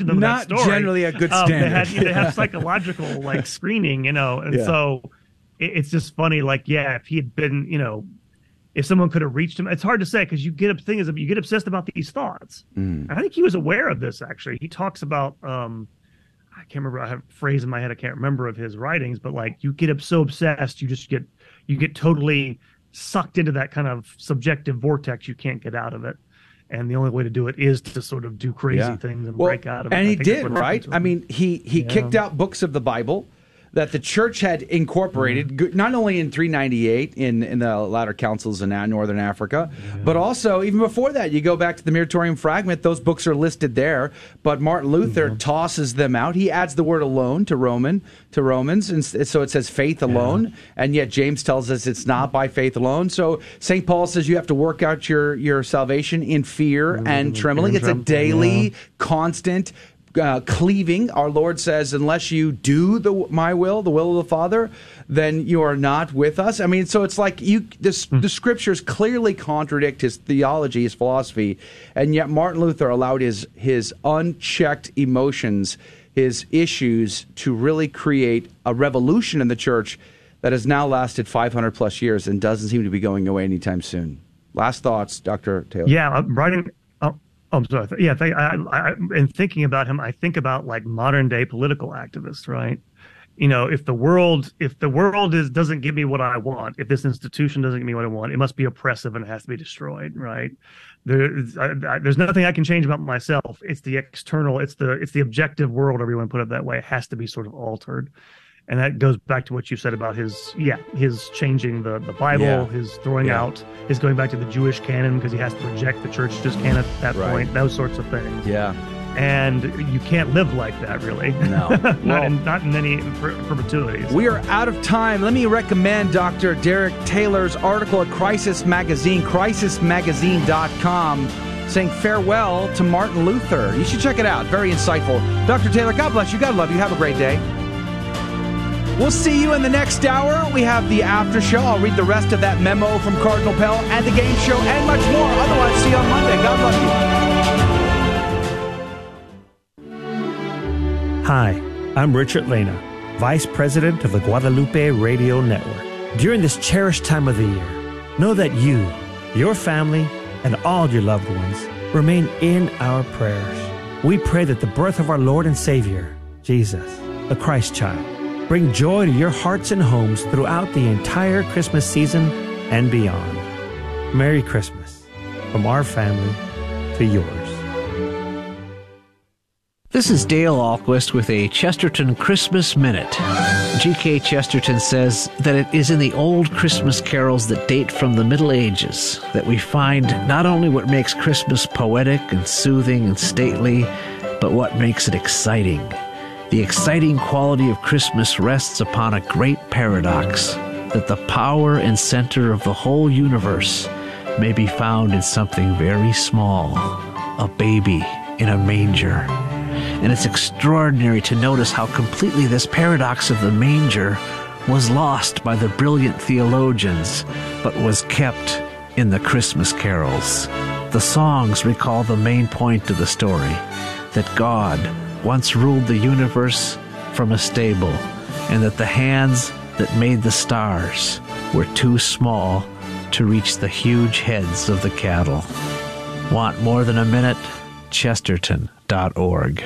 Not generally a good standard. Um, they, had, yeah. they have psychological, like, screening, you know, and yeah. so it, it's just funny, like, yeah, if he had been, you know, if someone could have reached him, it's hard to say because you get thing is you get obsessed about these thoughts. Mm. I think he was aware of this actually. He talks about um, I can't remember. I have a phrase in my head. I can't remember of his writings, but like you get so obsessed, you just get you get totally sucked into that kind of subjective vortex. You can't get out of it, and the only way to do it is to sort of do crazy yeah. things and well, break out of it. And I he did right. I mean, he he yeah. kicked out books of the Bible that the church had incorporated, mm-hmm. not only in three ninety-eight in, in the latter councils in Northern Africa, yeah. but also even before that. You go back to the Miratorium Fragment, those books are listed there, but Martin Luther mm-hmm. tosses them out. He adds the word alone to Roman to Romans, and so it says faith alone, yeah. and yet James tells us it's not by faith alone. So Saint Paul says you have to work out your, your salvation in fear mm-hmm. and trembling. It's a daily, yeah. constant Uh, cleaving. Our Lord says, unless you do the my will, the will of the Father, then you are not with us. I mean, so it's like you. This, mm. The scriptures clearly contradict his theology, his philosophy, and yet Martin Luther allowed his, his unchecked emotions, his issues, to really create a revolution in the church that has now lasted five hundred plus years and doesn't seem to be going away anytime soon. Last thoughts, Doctor Taylor. Yeah, I'm writing... Oh, I'm sorry. Yeah, th- I, I, in thinking about him, I think about like modern day political activists, right? You know, if the world, if the world is doesn't give me what I want, if this institution doesn't give me what I want, it must be oppressive and it has to be destroyed, right? There's, I, I, there's nothing I can change about myself. It's the external, it's the it's the objective world. Everyone put it that way. It has to be sort of altered, and that goes back to what you said about his, yeah, his changing the the Bible, yeah. his throwing yeah. out, his going back to the Jewish canon because he has to reject the church's canon at that right. point. Those sorts of things. Yeah, and you can't live like that, really. No, not well, in not in any per- perpetuity. So. We are out of time. Let me recommend Doctor Derek Taylor's article at Crisis Magazine, crisis magazine dot com, saying farewell to Martin Luther. You should check it out. Very insightful. Doctor Taylor, God bless you. God love you. Have a great day. We'll see you in the next hour. We have the after show. I'll read the rest of that memo from Cardinal Pell and the game show and much more. Otherwise, see you on Monday. God bless you. Hi, I'm Richard Lena, Vice President of the Guadalupe Radio Network. During this cherished time of the year, know that you, your family, and all your loved ones remain in our prayers. We pray that the birth of our Lord and Savior, Jesus, the Christ child, bring joy to your hearts and homes throughout the entire Christmas season and beyond. Merry Christmas from our family to yours. This is Dale Alquist with a Chesterton Christmas Minute. G K Chesterton says that it is in the old Christmas carols that date from the Middle Ages that we find not only what makes Christmas poetic and soothing and stately, but what makes it exciting. The exciting quality of Christmas rests upon a great paradox, that the power and center of the whole universe may be found in something very small, a baby in a manger. And it's extraordinary to notice how completely this paradox of the manger was lost by the brilliant theologians, but was kept in the Christmas carols. The songs recall the main point of the story, that God once ruled the universe from a stable, and that the hands that made the stars were too small to reach the huge heads of the cattle. Want more than a minute? Chesterton dot org.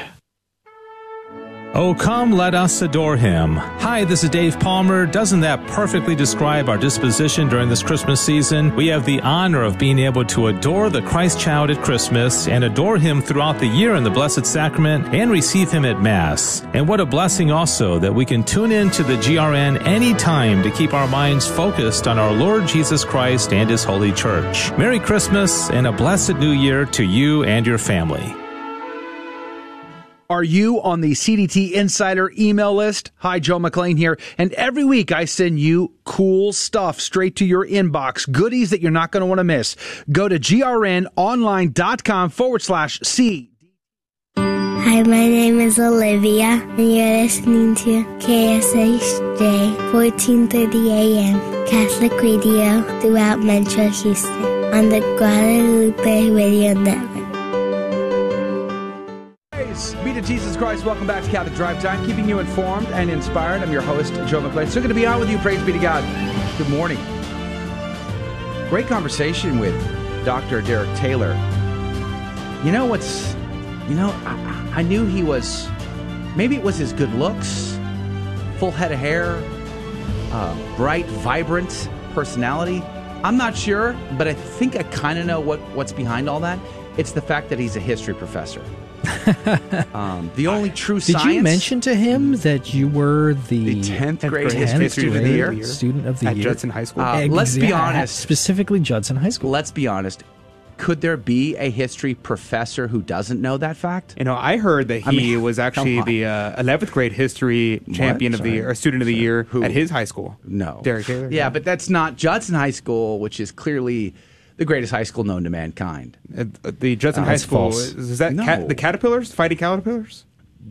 Oh, come, let us adore him. Hi, this is Dave Palmer. Doesn't that perfectly describe our disposition during this Christmas season? We have the honor of being able to adore the Christ child at Christmas and adore him throughout the year in the Blessed Sacrament and receive him at Mass. And what a blessing also that we can tune in to the G R N any time to keep our minds focused on our Lord Jesus Christ and his Holy Church. Merry Christmas and a blessed new year to you and your family. Are you on the C D T Insider email list? Hi, Joe McClain here. And every week I send you cool stuff straight to your inbox, goodies that you're not going to want to miss. Go to grnonline.com forward slash C. Hi, my name is Olivia, and you're listening to K S H J, fourteen thirty A M, Catholic radio throughout Metro Houston on the Guadalupe Radio Network. Be to Jesus Christ. Welcome back to Catholic Drive Time, keeping you informed and inspired. I'm your host, Joe McClain. So good to be on with you. Praise be to God. Good morning. Great conversation with Doctor Derek Taylor. You know what's, you know, I, I knew he was, maybe it was his good looks, full head of hair, uh, bright, vibrant personality. I'm not sure, but I think I kind of know what, what's behind all that. It's the fact that he's a history professor. um, the only true science. Did you mention to him that you were the, the tenth grade history student of the year? Student of the year. At Judson High School. Uh, exactly. Let's be honest. Specifically Judson High School. Let's be honest. Could there be a history professor who doesn't know that fact? You know, I heard that he I mean, was actually the uh, eleventh grade history champion what? of Sorry. the year, or student of the Sorry. year who? At his high school. No. Derek Taylor. Yeah, no. But that's not Judson High School, which is clearly the greatest high school known to mankind. Uh, the Judson uh, High School, false. is that no. cat, the Caterpillars, fighting Caterpillars?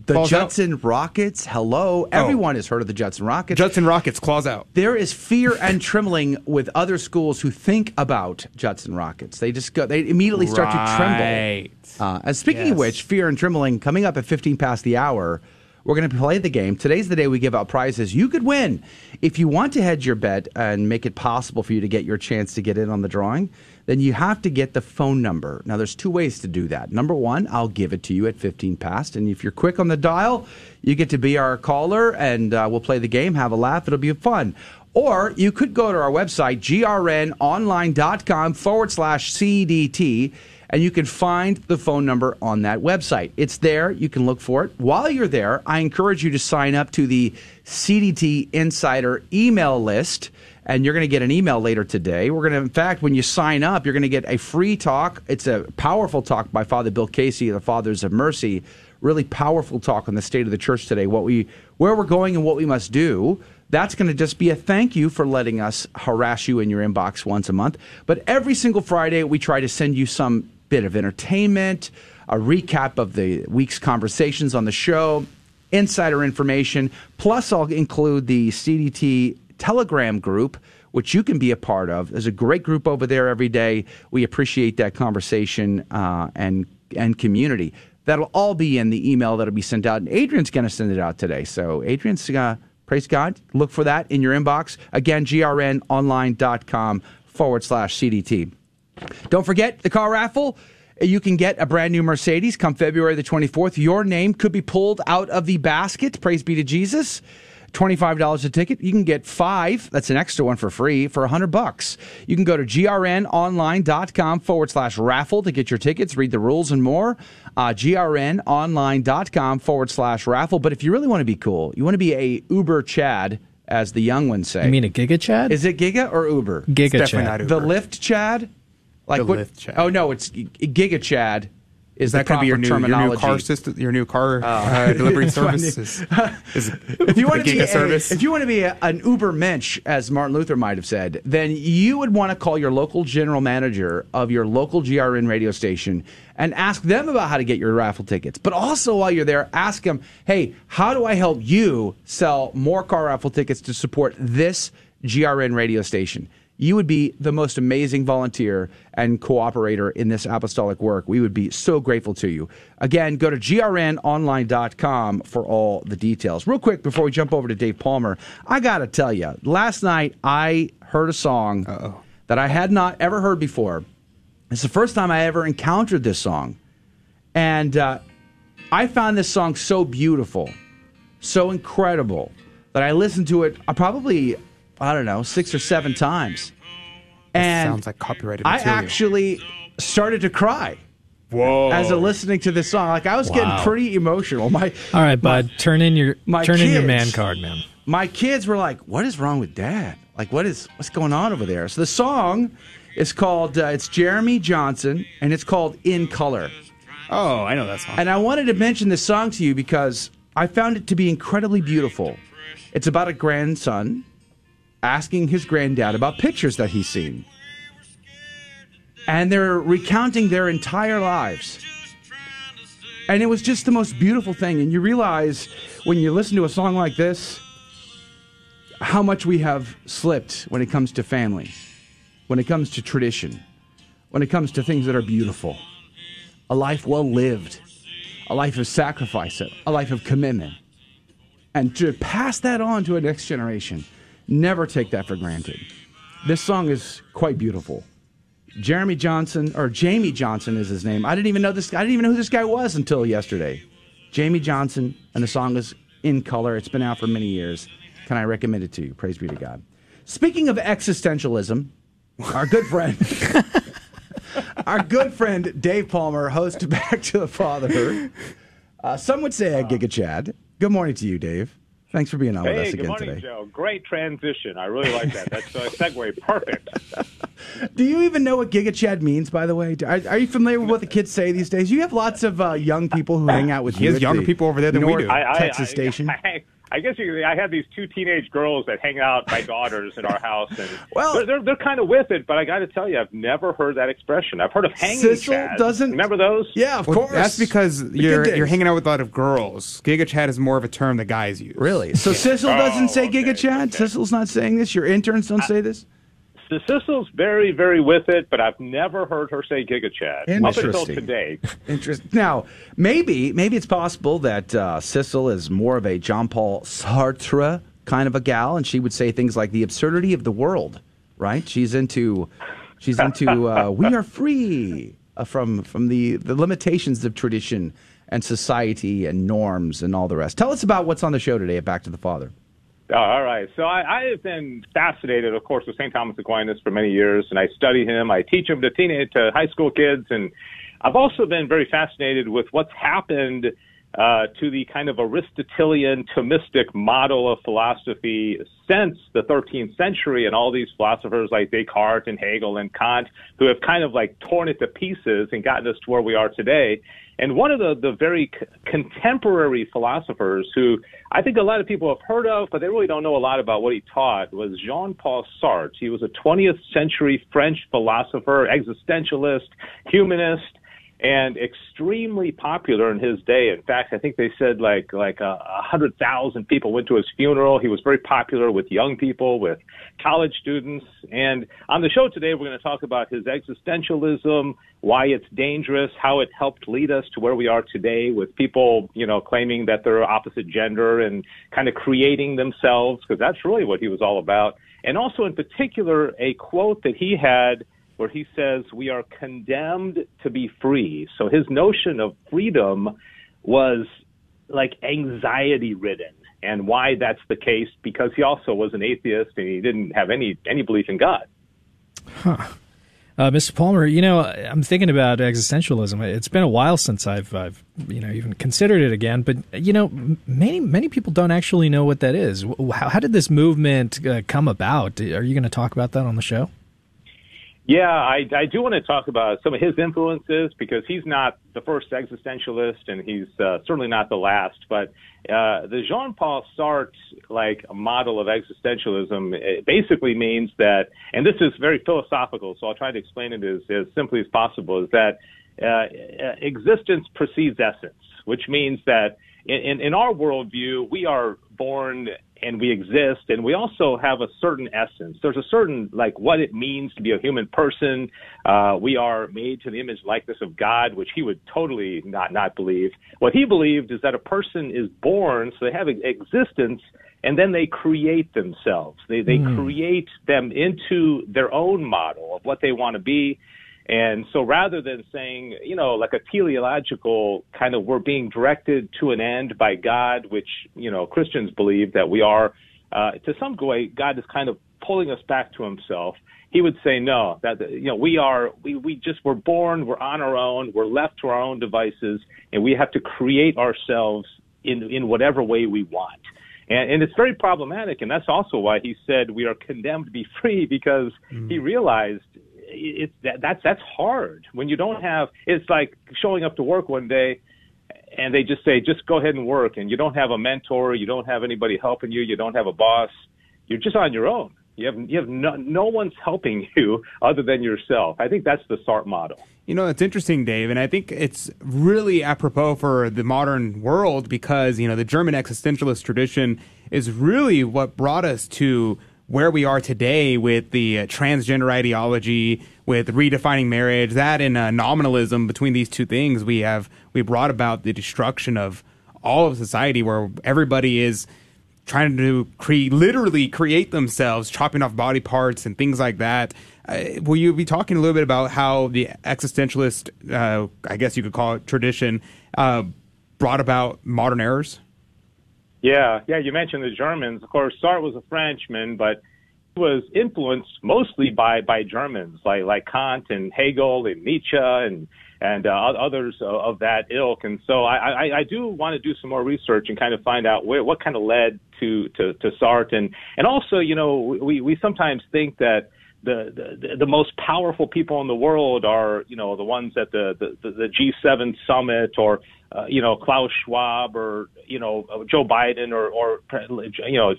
The Falls Judson out. Rockets, hello. Oh. Everyone has heard of the Judson Rockets. Judson Rockets, claws out. There is fear and trembling with other schools who think about Judson Rockets. They just go, they immediately start right. to tremble. Uh, and speaking yes. of which, fear and trembling, coming up at fifteen past the hour, we're going to play the game. Today's the day we give out prizes. You could win. If you want to hedge your bet and make it possible for you to get your chance to get in on the drawing, then you have to get the phone number. Now, there's two ways to do that. Number one, I'll give it to you at fifteen past. And if you're quick on the dial, you get to be our caller, and uh, we'll play the game, have a laugh. It'll be fun. Or you could go to our website, grnonline.com forward slash CDT. And you can find the phone number on that website. It's there. You can look for it. While you're there, I encourage you to sign up to the C D T Insider email list. And you're going to get an email later today. We're going to, in fact, when you sign up, you're going to get a free talk. It's a powerful talk by Father Bill Casey, the Fathers of Mercy. Really powerful talk on the state of the church today, what we, where we're going and what we must do. That's going to just be a thank you for letting us harass you in your inbox once a month. But every single Friday, we try to send you some bit of entertainment, a recap of the week's conversations on the show, insider information, plus I'll include the C D T Telegram group, which you can be a part of. There's a great group over there every day. We appreciate that conversation uh, and and community. That'll all be in the email that'll be sent out, and Adrian's going to send it out today. So Adrian's going to, praise God, look for that in your inbox. Again, grnonline.com forward slash CDT. Don't forget the car raffle. You can get a brand new Mercedes come February the twenty-fourth. Your name could be pulled out of the basket. Praise be to Jesus. twenty-five dollars a ticket. You can get five. That's an extra one for free for one hundred bucks. You can go to grnonline.com forward slash raffle to get your tickets. Read the rules and more. Uh, grnonline.com forward slash raffle. But if you really want to be cool, you want to be a Uber Chad, as the young ones say. You mean a Giga Chad? Is it Giga or Uber? Giga it's definitely Chad. Not Uber. The Lyft Chad? Like what, Chad. Oh no, it's Giga Chad. Is that going to be your new, your new car system? Your new car uh, uh, delivery service is, is if you want to be a, if you want to be a, an Uber Mensch, as Martin Luther might have said, then you would want to call your local general manager of your local G R N radio station and ask them about how to get your raffle tickets. But also while you're there, ask them, hey, how do I help you sell more car raffle tickets to support this G R N radio station? you would be the most amazing volunteer and cooperator in this apostolic work. We would be so grateful to you. Again, go to G R N online dot com for all the details. Real quick, before we jump over to Dave Palmer, I got to tell you, last night I heard a song Uh-oh. that I had not ever heard before. It's the first time I ever encountered this song. And uh, I found this song so beautiful, so incredible, that I listened to it probably, I don't know, six or seven times. And sounds like copyrighted material. I actually started to cry. Whoa. As a listening to this song. Like, I was wow. getting pretty emotional. My, All right, bud, my, turn in your turn kids, in your man card, man. My kids were like, what is wrong with Dad? Like, what is what's going on over there? So the song is called, uh, it's Jeremy Johnson, and it's called In Color. Oh, I know that song. And I wanted to mention this song to you because I found it to be incredibly beautiful. It's about a grandson asking his granddad about pictures that he's seen. And they're recounting their entire lives. And it was just the most beautiful thing. And you realize when you listen to a song like this, how much we have slipped when it comes to family, when it comes to tradition, when it comes to things that are beautiful. A life well lived, a life of sacrifice, a life of commitment. And to pass that on to a next generation, never take that for granted. This song is quite beautiful. Jeremy Johnson, or Jamie Johnson is his name. I didn't even know this. I didn't even know who this guy was until yesterday. Jamie Johnson, and the song is In Color. It's been out for many years. Can I recommend it to you? Praise be to God. Speaking of existentialism, our good friend... Our good friend Dave Palmer, host of Back to the Fatherhood. Uh, some would say a Giga Chad. Good morning to you, Dave. Thanks for being on hey, with us again good morning, today. Joe. Great transition. I really like that. That's a segue. Perfect. Do you even know what Giga Chad means, by the way? Are, are you familiar with what the kids say these days? You have lots of uh, young people who hang out with you. There's younger the people over there than North we do. I, I, Texas I, station. I, I, I guess you, I have these two teenage girls that hang out, my daughters, in our house, and well, they're, they're they're kind of with it. But I got to tell you, I've never heard that expression. I've heard of hanging. Sissel doesn't remember those. Yeah, of well, course. That's because the you're you're hanging out with a lot of girls. Giga Chad is more of a term that guys use. Really? So yeah. Sissel doesn't oh, say Giga okay, Chad. Okay. Sissel's not saying this. Your interns don't I, say this. So Sissel's very very with it, but I've never heard her say Giga Chad Interesting. Up until today. Interesting. Now maybe maybe it's possible that uh, Sissel is more of a Jean-Paul Sartre kind of a gal, and she would say things like the absurdity of the world. Right? She's into she's into uh, we are free from from the, the limitations of tradition and society and norms and all the rest. Tell us about what's on the show today at Back to the Father. Oh, all right. So I, I have been fascinated, of course, with Saint Thomas Aquinas for many years, and I study him. I teach him to teenage, to high school kids, and I've also been very fascinated with what's happened uh, to the kind of Aristotelian, Thomistic model of philosophy since the thirteenth century, and all these philosophers like Descartes and Hegel and Kant who have kind of like torn it to pieces and gotten us to where we are today. And one of the, the very c- contemporary philosophers who I think a lot of people have heard of, but they really don't know a lot about what he taught, was Jean-Paul Sartre. He was a twentieth century French philosopher, existentialist, humanist, and extremely popular in his day. In fact, I think they said like like a uh, hundred thousand people went to his funeral. He was very popular with young people, with college students. And on the show today, we're going to talk about his existentialism, why it's dangerous, how it helped lead us to where we are today, with people, you know, claiming that they're opposite gender and kind of creating themselves, because that's really what he was all about. And also, in particular, a quote that he had, where he says, we are condemned to be free. So his notion of freedom was like anxiety ridden, and why that's the case, because he also was an atheist and he didn't have any, any belief in God. Huh. Uh, Mister Palmer, you know, I'm thinking about existentialism. It's been a while since I've, I've, you know, even considered it again. But, you know, many, many people don't actually know what that is. How, how did this movement uh, come about? Are you going to talk about that on the show? Yeah, I, I do want to talk about some of his influences, because he's not the first existentialist, and he's uh, certainly not the last. But uh, the Jean-Paul Sartre like model of existentialism, it basically means that, and this is very philosophical, so I'll try to explain it as, as simply as possible, is that uh, existence precedes essence, which means that in, in, in our worldview, we are born and we exist, and we also have a certain essence. There's a certain, like, what it means to be a human person. Uh, we are made to the image likeness of God, which he would totally not, not believe. What he believed is that a person is born, so they have existence, and then they create themselves. They, they mm. create them into their own model of what they want to be. And so rather than saying, you know, like a teleological kind of we're being directed to an end by God, which, you know, Christians believe that we are, uh, to some way, God is kind of pulling us back to himself. He would say, no, that, you know, we are, we, we just were born, we're on our own, we're left to our own devices, and we have to create ourselves in, in whatever way we want. And, and it's very problematic. And that's also why he said we are condemned to be free, because mm. he realized It's that, that's that's hard when you don't have. It's like showing up to work one day, and they just say, "Just go ahead and work," and you don't have a mentor, you don't have anybody helping you, you don't have a boss, you're just on your own. You have you have no, no one's helping you other than yourself. I think that's the Sartre model. You know, it's interesting, Dave, and I think it's really apropos for the modern world because you know the German existentialist tradition is really what brought us to where we are today with the uh, transgender ideology, with redefining marriage, that and uh, nominalism. Between these two things, we have we brought about the destruction of all of society, where everybody is trying to cre- literally create themselves, chopping off body parts and things like that. Uh, will you be talking a little bit about how the existentialist, uh, I guess you could call it tradition, uh, brought about modern errors? Yeah, yeah, you mentioned the Germans. Of course, Sartre was a Frenchman, but he was influenced mostly by, by Germans, like like Kant and Hegel and Nietzsche and and uh, others of that ilk. And so I, I, I do want to do some more research and kind of find out where, what kind of led to, to, to Sartre. And, and also, you know, we, we sometimes think that The, the the most powerful people in the world are, you know, the ones at the, the, the G seven summit or, uh, you know, Klaus Schwab or, you know, Joe Biden or, or you know,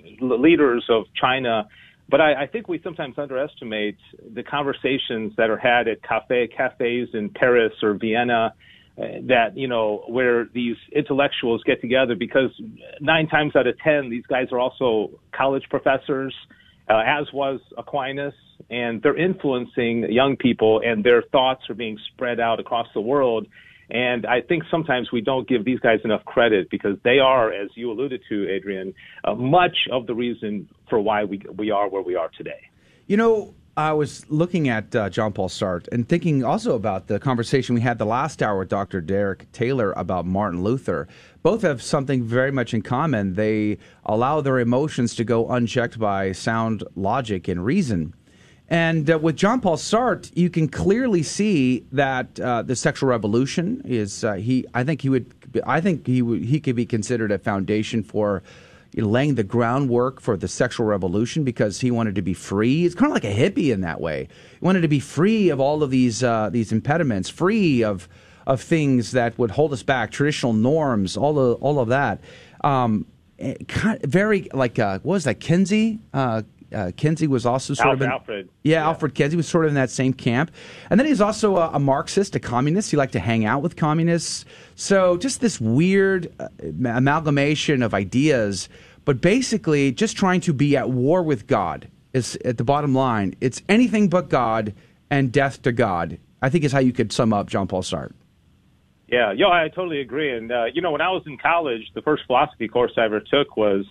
leaders of China. But I, I think we sometimes underestimate the conversations that are had at cafe cafes in Paris or Vienna uh, that, you know, where these intellectuals get together, because nine times out of ten, these guys are also college professors, uh, as was Aquinas. And they're influencing young people, and their thoughts are being spread out across the world. And I think sometimes we don't give these guys enough credit because they are, as you alluded to, Adrian, uh, much of the reason for why we we are where we are today. You know, I was looking at uh, Jean-Paul Sartre and thinking also about the conversation we had the last hour with Doctor Derek Taylor about Martin Luther. Both have something very much in common. They allow their emotions to go unchecked by sound logic and reason. And uh, with Jean-Paul Sartre, you can clearly see that uh, the sexual revolution is uh, he. I think he would. I think he would, he could be considered a foundation for you know, laying the groundwork for the sexual revolution because he wanted to be free. It's kind of like a hippie in that way. He wanted to be free of all of these uh, these impediments, free of of things that would hold us back, traditional norms, all of, all of that. Um, kind of very like uh, what was that, Kinsey? Uh, Uh, Kinsey was also sort Alfred, of in, Alfred. Yeah, yeah, Alfred Kinsey was sort of in that same camp. And then he's also a, a Marxist, a communist. He liked to hang out with communists. So just this weird uh, amalgamation of ideas, but basically just trying to be at war with God is at the bottom line. It's anything but God and death to God, I think, is how you could sum up Jean-Paul Sartre. Yeah, yo, I totally agree. And, uh, you know, when I was in college, the first philosophy course I ever took was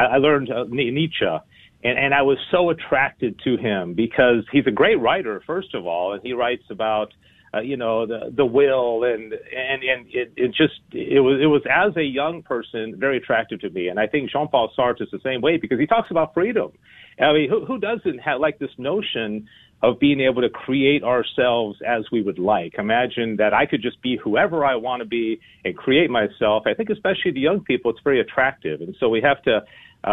I, I learned uh, Nietzsche. And, and I was so attracted to him because he's a great writer, first of all, and he writes about, uh, you know, the the will and and and it, it just it was it was as a young person very attractive to me, and I think Jean-Paul Sartre is the same way because he talks about freedom. I mean, who who doesn't have like this notion of being able to create ourselves as we would like? Imagine that I could just be whoever I want to be and create myself. I think especially to young people, it's very attractive, and so we have to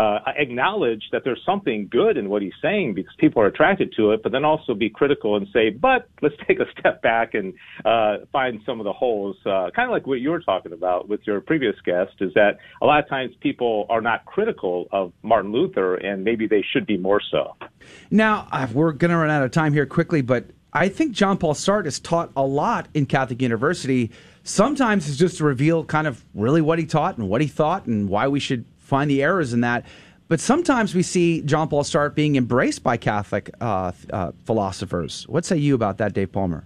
Uh, acknowledge that there's something good in what he's saying because people are attracted to it, but then also be critical and say, but let's take a step back and uh, find some of the holes. Uh, kind of like what you were talking about with your previous guest is that a lot of times people are not critical of Martin Luther, and maybe they should be more so. Now, uh, we're going to run out of time here quickly, but I think Jean-Paul Sartre is taught a lot in Catholic University. Sometimes it's just to reveal kind of really what he taught and what he thought and why we should find the errors in that. But sometimes we see Jean-Paul Sartre being embraced by Catholic uh, uh, philosophers. What say you about that, Dave Palmer?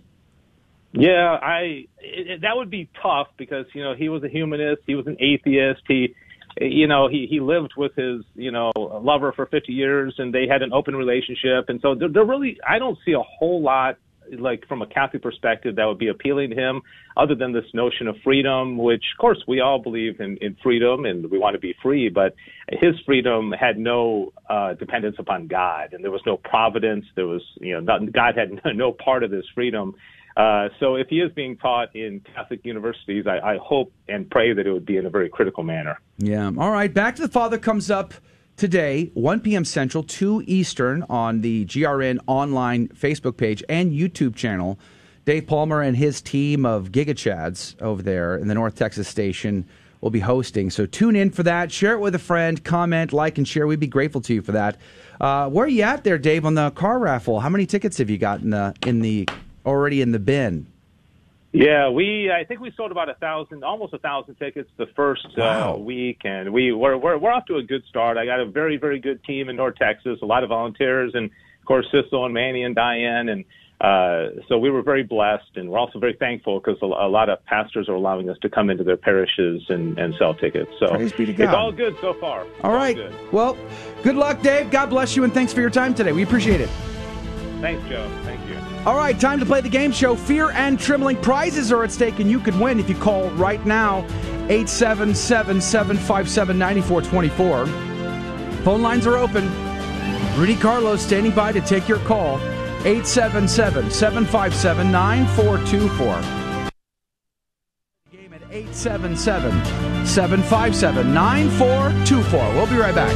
Yeah, I it, that would be tough because, you know, he was a humanist. He was an atheist. He, you know, he, he lived with his, you know, lover for fifty years, and they had an open relationship. And so they're, they're really, I don't see a whole lot, like, from a Catholic perspective that would be appealing to him, other than this notion of freedom, which, of course, we all believe in, in freedom and we want to be free, but his freedom had no uh, dependence upon God, and there was no providence. There was, you know, not, God had no part of this freedom. Uh, so if he is being taught in Catholic universities, I, I hope and pray that it would be in a very critical manner. Yeah. All right. Back to the Father comes up today, one p.m. Central, two Eastern, on the G R N online Facebook page and YouTube channel. Dave Palmer and his team of GigaChads over there in the North Texas station will be hosting. So tune in for that. Share it with a friend. Comment, like, and share. We'd be grateful to you for that. Uh, where are you at there, Dave, on the car raffle? How many tickets have you got in the, in the already in the bin? Yeah, we I think we sold about a thousand, almost a thousand tickets the first wow. uh, week, and we we're, we're we're off to a good start. I got a very very good team in North Texas, a lot of volunteers, and of course Sissel and Manny and Diane, and uh, so we were very blessed, and we're also very thankful because a, a lot of pastors are allowing us to come into their parishes and, and sell tickets. So praise be to God. It's all good so far. All it's right, all good. Well, good luck, Dave. God bless you, and thanks for your time today. We appreciate it. Thanks, Joe. Thank you. All right, time to play the game show. Fear and Trembling. Prizes are at stake, and you could win if you call right now, eight seven seven, seven five seven, nine four two four. Phone lines are open. Rudy Carlos standing by to take your call, eight seven seven, seven five seven, nine four two four. Game at eight seven seven, seven five seven, nine four two four. We'll be right back.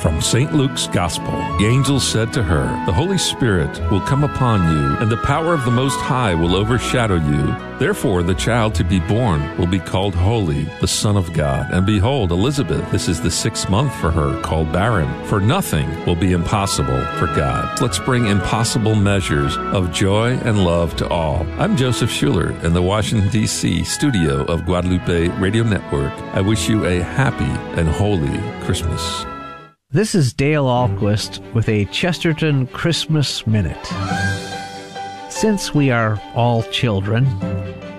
From Saint Luke's Gospel, the angel said to her, "The Holy Spirit will come upon you, and the power of the Most High will overshadow you. Therefore, the child to be born will be called Holy, the Son of God. And behold, Elizabeth, this is the sixth month for her, called barren. For nothing will be impossible for God." Let's bring impossible measures of joy and love to all. I'm Joseph Schuler in the Washington, D C studio of Guadalupe Radio Network. I wish you a happy and holy Christmas. This is Dale Alquist with a Chesterton Christmas Minute. Since we are all children,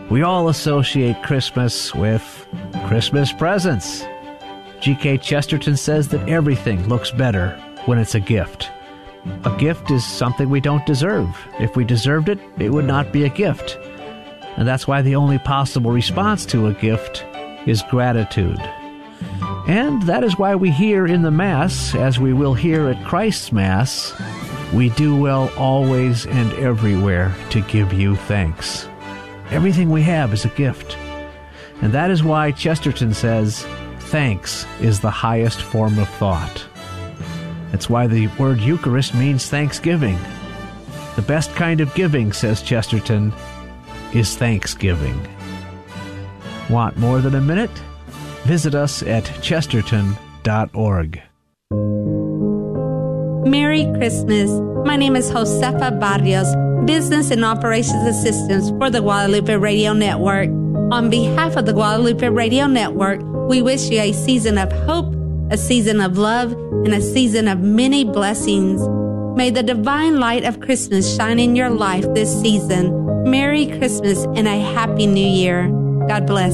we all associate Christmas with Christmas presents. G K Chesterton says that everything looks better when it's a gift. A gift is something we don't deserve. If we deserved it, it would not be a gift. And that's why the only possible response to a gift is gratitude. And that is why we hear in the Mass, as we will hear at Christ's Mass, "We do well always and everywhere to give you thanks." Everything we have is a gift. And that is why Chesterton says, thanks is the highest form of thought. That's why the word Eucharist means thanksgiving. The best kind of giving, says Chesterton, is thanksgiving. Want more than a minute? Visit us at chesterton dot org. Merry Christmas. My name is Josefa Barrios, Business and Operations Assistant for the Guadalupe Radio Network. On behalf of the Guadalupe Radio Network, we wish you a season of hope, a season of love, and a season of many blessings. May the divine light of Christmas shine in your life this season. Merry Christmas and a Happy New Year. God bless.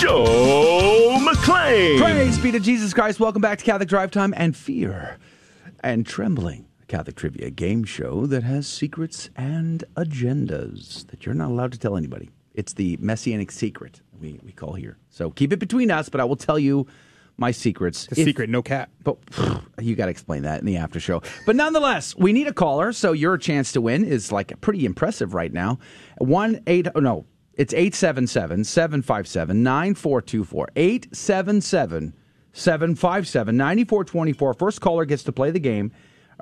Joe McClain. Praise be to Jesus Christ. Welcome back to Catholic Drive Time and Fear and Trembling, a Catholic trivia game show that has secrets and agendas that you're not allowed to tell anybody. It's the Messianic secret we, we call here. So keep it between us, but I will tell you my secrets. The if, secret, no cap. But you got to explain that in the after show. But nonetheless, we need a caller, so your chance to win is like pretty impressive right now. One eight oh no. It's eight seven seven, seven five seven, nine four two four. eight seven seven, seven five seven, nine four two four. First caller gets to play the game.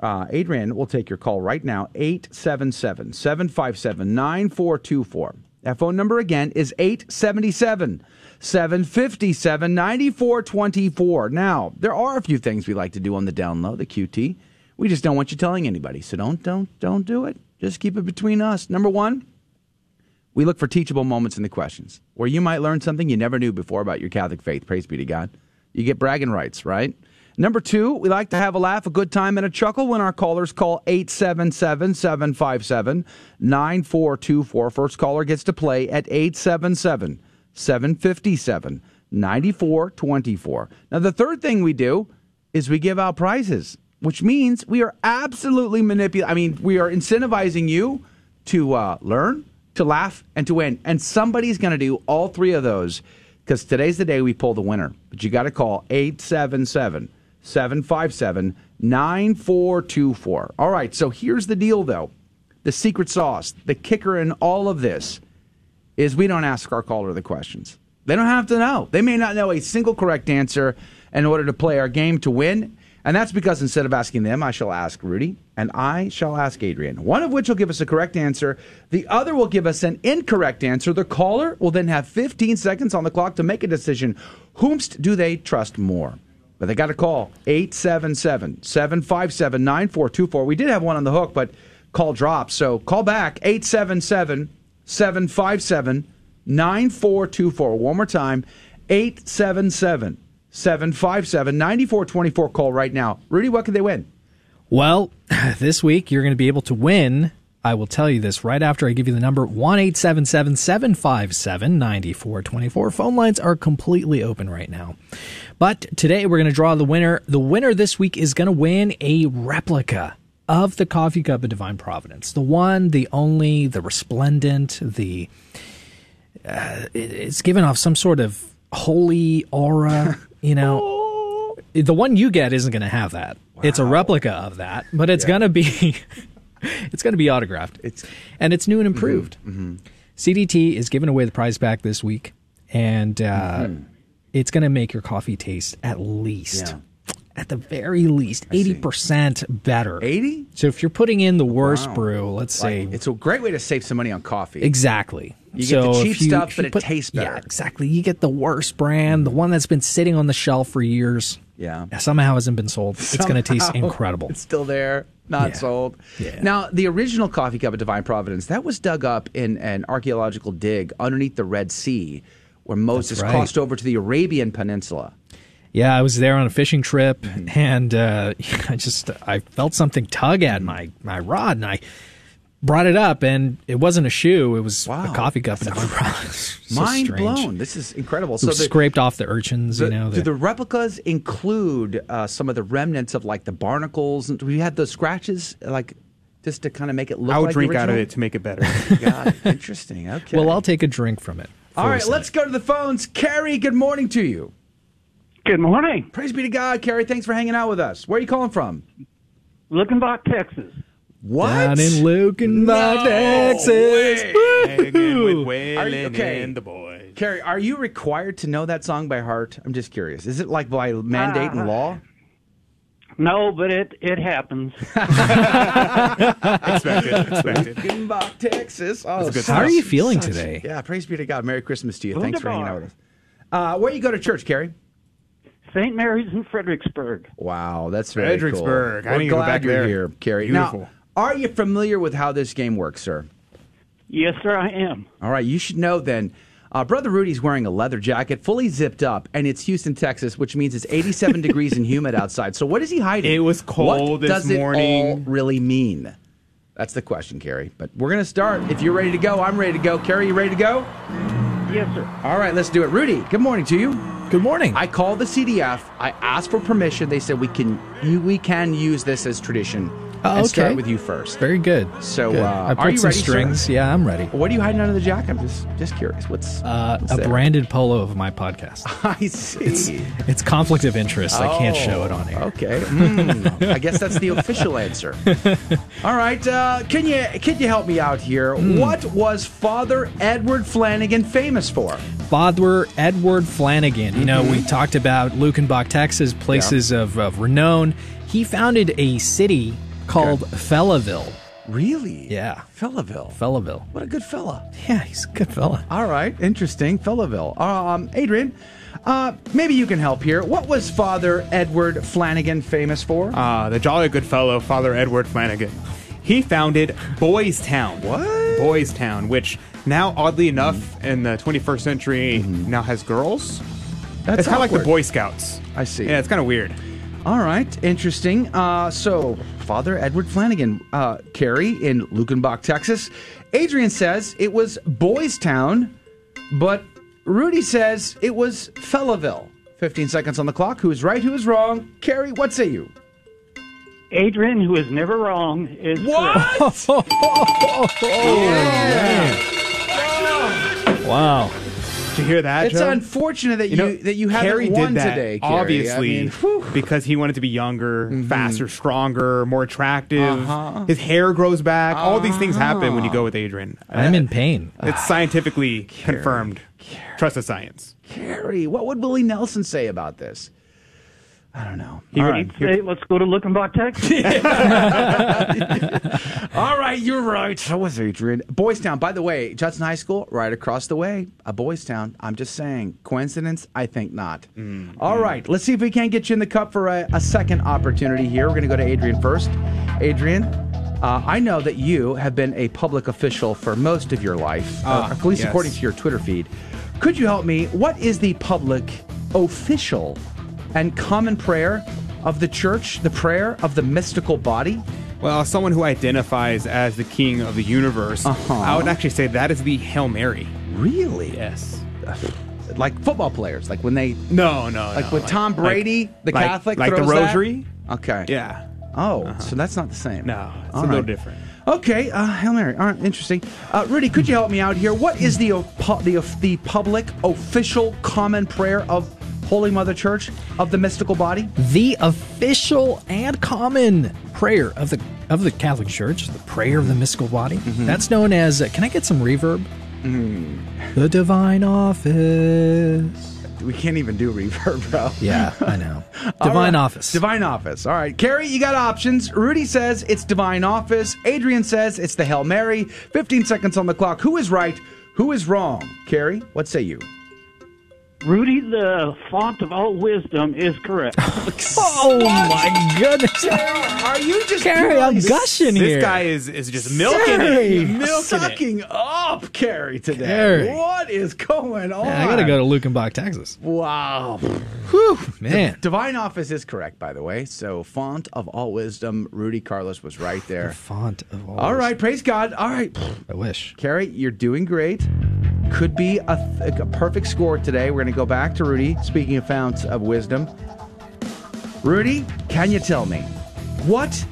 Uh, Adrian will take your call right now. eight seven seven, seven five seven, nine four two four. That phone number again is eight seven seven, seven five seven, nine four two four. Now, there are a few things we like to do on the down low, the Q T. We just don't want you telling anybody, so don't, don't, don't do it. Just keep it between us. Number one, we look for teachable moments in the questions, where you might learn something you never knew before about your Catholic faith. Praise be to God. You get bragging rights, right? Number two, we like to have a laugh, a good time, and a chuckle when our callers call eight seven seven, seven five seven, nine four two four. First caller gets to play at eight seven seven, seven five seven, nine four two four. Now, the third thing we do is we give out prizes, which means we are absolutely manipulating. I mean, we are incentivizing you to uh, learn, to laugh, and to win. And somebody's going to do all three of those, because today's the day we pull the winner. But you got to call eight seven seven, seven five seven, nine four two four. All right, so here's the deal, though. The secret sauce, the kicker in all of this, is we don't ask our caller the questions. They don't have to know. They may not know a single correct answer in order to play our game to win. And that's because instead of asking them, I shall ask Rudy, and I shall ask Adrian. One of which will give us a correct answer. The other will give us an incorrect answer. The caller will then have fifteen seconds on the clock to make a decision. Whomst do they trust more? But they got to call eight seven seven, seven five seven, nine four two four. We did have one on the hook, but call dropped. So call back eight seven seven, seven five seven, nine four two four. One more time, eight seven seven, seven five seven, nine four two four. seven five seven, nine four two four. Call right now. Rudy, what can they win? Well, this week you're going to be able to win. I will tell you this right after I give you the number, one eight seven seven, seven five seven, nine four two four. Phone lines are completely open right now. But today we're going to draw the winner. The winner this week is going to win a replica of the coffee cup of divine providence. The one, the only, the resplendent, the... Uh, it's given off some sort of holy aura. You know, oh. The one you get isn't going to have that. Wow. It's a replica of that, but it's yeah. going to be it's going to be autographed. It's and it's new and improved. Mm-hmm. C D T is giving away the prize pack this week, and uh, mm-hmm. it's going to make your coffee taste at least, yeah. at the very least, eighty percent better. eighty? So if you're putting in the worst wow. brew, let's like, say. It's a great way to save some money on coffee. Exactly. You so get the cheap you, stuff, but put, it tastes better. Yeah, exactly. You get the worst brand, the one that's been sitting on the shelf for years. Yeah. Somehow hasn't been sold. Somehow, it's going to taste incredible. It's still there, not yeah. sold. Yeah. Now, the original coffee cup of divine providence, that was dug up in an archaeological dig underneath the Red Sea, where Moses right. crossed over to the Arabian Peninsula. Yeah, I was there on a fishing trip, mm-hmm. and uh, I just I felt something tug at my, my rod, and I... brought it up, and it wasn't a shoe. It was wow. a coffee cup. And so mind strange. Blown. This is incredible. It so was the, scraped off the urchins. The, you know, the, do the replicas include uh, some of the remnants of, like, the barnacles? And we had those scratches, like, just to kind of make it look like I would like drink out of it to make it better. God, interesting. Okay. Well, I'll take a drink from it. All right, let's go to the phones. Carrie, good morning to you. Good morning. Praise be to God, Carrie. Thanks for hanging out with us. Where are you calling from? Lookenbach, Texas. What? Down in Lukenbach, no Texas. Hanging okay. and the boys. Carrie, are you required to know that song by heart? I'm just curious. Is it like by mandate uh, and law? No, but it, it happens. Expected. Expected. Lukenbach, Texas. Oh, good how are you feeling such, today? Yeah, praise be to God. Merry Christmas to you. Wonderful. Thanks for hanging out with us. Uh, where do you go to church, Carrie? Saint Mary's in Fredericksburg. Wow, that's very cool. Fredericksburg. I need to go back there. Here, Carrie. Beautiful. Now, are you familiar with how this game works, sir? Yes, sir, I am. All right, you should know then. Uh, Brother Rudy's wearing a leather jacket, fully zipped up, and it's Houston, Texas, which means it's eighty-seven degrees and humid outside. So what is he hiding? It was cold this morning. What does it all really mean? That's the question, Carrie. But we're going to start. If you're ready to go, I'm ready to go. Carrie, you ready to go? Yes, sir. All right, let's do it. Rudy, good morning to you. Good morning. I called the C D F. I asked for permission. They said we can, we can use this as tradition. Oh, okay. Start with you first. Very good. So good. Uh, I put are you some ready, strings. Sir? Yeah, I'm ready. What are you hiding under the jacket? I'm just just curious. What's, uh, what's a there? Branded polo of my podcast? I see. It's, it's conflict of interest. Oh, I can't show it on air. Okay. Mm, I guess that's the official answer. All right. Uh, can you can you help me out here? Mm. What was Father Edward Flanagan famous for? Father Edward Flanagan. Mm-hmm. You know, we talked about Lukenbach, Texas, places yeah. of, of renown. He founded a city called okay. Fellaville. Really? Yeah. Fellaville. Fellaville. What a good fella. Yeah, he's a good fella. All right. Interesting. Fellaville. Um, Adrian, uh, maybe you can help here. What was Father Edward Flanagan famous for? Ah, uh, the jolly good fellow, Father Edward Flanagan. He founded Boys Town. What? Boys Town, which now, oddly enough, mm-hmm. in the twenty-first century, mm-hmm. now has girls. That's it's kind of like the Boy Scouts. I see. Yeah, it's kind of weird. All right, interesting. Uh, so, Father Edward Flanagan, uh, Carrie in Lukenbach, Texas. Adrian says it was Boys Town, but Rudy says it was Fellaville. fifteen seconds on the clock. Who is right? Who is wrong? Carrie, what say you? Adrian, who is never wrong, is what? Correct. What? Oh, yeah. Yeah. Wow. Did you hear that, It's Joe? Unfortunate that you, you, know, that you haven't Carrie won did that, today, Carrie. Obviously, I mean, whew. Because he wanted to be younger, mm-hmm. faster, stronger, more attractive. Uh-huh. His hair grows back. Uh-huh. All these things happen when you go with Adrian. I'm uh, in pain. It's uh, scientifically Carrie, confirmed. Carrie, Trust the science. Carrie, what would Willie Nelson say about this? I don't know. He All right. Say, let's go to Lukenbach, Texas. All right, you're right. So was Adrian. Boys Town, by the way, Judson High School, right across the way. A Boys Town. I'm just saying. Coincidence? I think not. Mm. All right, let's see if we can get you in the cup for a, a second opportunity here. We're going to go to Adrian first. Adrian, uh, I know that you have been a public official for most of your life, ah, uh, at least yes. according to your Twitter feed. Could you help me? What is the public official and common prayer of the church, the prayer of the mystical body? Well, someone who identifies as the king of the universe, uh-huh. I would actually say that is the Hail Mary. Really? Yes. Like football players, like when they... No, no, Like no, with like, Tom Brady, like, the Catholic like, like throws the rosary? That? Okay. Yeah. Oh, uh-huh. so that's not the same. No, it's All a right. little different. Okay, uh, Hail Mary. All right, interesting. Uh, Rudy, could you help me out here? What is the, op- the, the public official common prayer of Holy Mother Church of the mystical body? The official and common prayer of the of the Catholic Church, the prayer of the mystical body, mm-hmm. that's known as, uh, can I get some reverb? Mm. The Divine Office. We can't even do reverb, bro. Yeah, I know. Divine right. Office. Divine Office. All right. Carrie, you got options. Rudy says it's Divine Office. Adrian says it's the Hail Mary. fifteen seconds on the clock. Who is right? Who is wrong? Carrie, what say you? Rudy, the font of all wisdom, is correct. Oh, my goodness. Are you just... Carrie, I'm gushing this, here. This guy is, is just milking Sorry. it. Milking Sucking it. up, Carrie, today. Carrie. What is going on? Man, I got to go to Lukenbach, Texas. Wow. Whew, man. The Divine Office is correct, by the way. So, font of all wisdom, Rudy Carlos was right there. The font of all All wisdom. Right, praise God. All right. I wish. Carrie, you're doing great. Could be a, th- a perfect score today. We're going to go back to Rudy. Speaking of founts of wisdom, Rudy, can you tell me what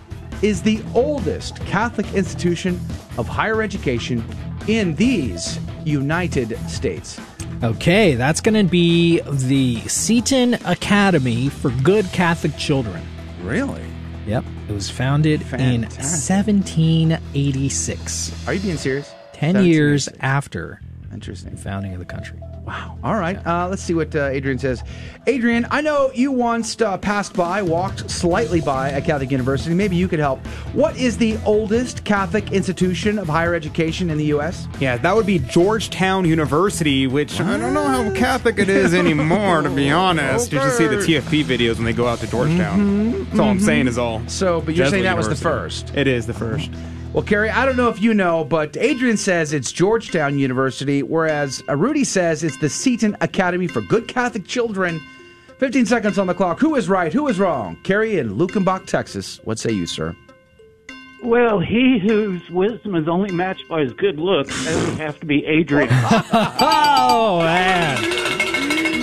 is the oldest Catholic institution of higher education in these United States? Okay, that's going to be the Seton Academy for Good Catholic Children. Really? Yep. It was founded Fantastic. in seventeen eighty-six. Are you being serious? Ten years after. Interesting. Founding of the country. Wow. All right. Yeah. Uh, let's see what uh, Adrian says. Adrian, I know you once uh, passed by, walked slightly by a Catholic university. Maybe you could help. What is the oldest Catholic institution of higher education in the U S? Yeah, that would be Georgetown University, which what? I don't know how Catholic it is anymore, to be honest. You just see the T F P videos when they go out to Georgetown. Mm-hmm. That's mm-hmm. all I'm saying is all. So, but you're Jesuit saying that University. was the first. It is the first. Well, Carrie, I don't know if you know, but Adrian says it's Georgetown University, whereas Rudy says it's the Seton Academy for Good Catholic Children. fifteen seconds on the clock. Who is right? Who is wrong? Carrie in Lukenbach, Texas. What say you, sir? Well, he whose wisdom is only matched by his good looks, that would have to be Adrian. Oh, man.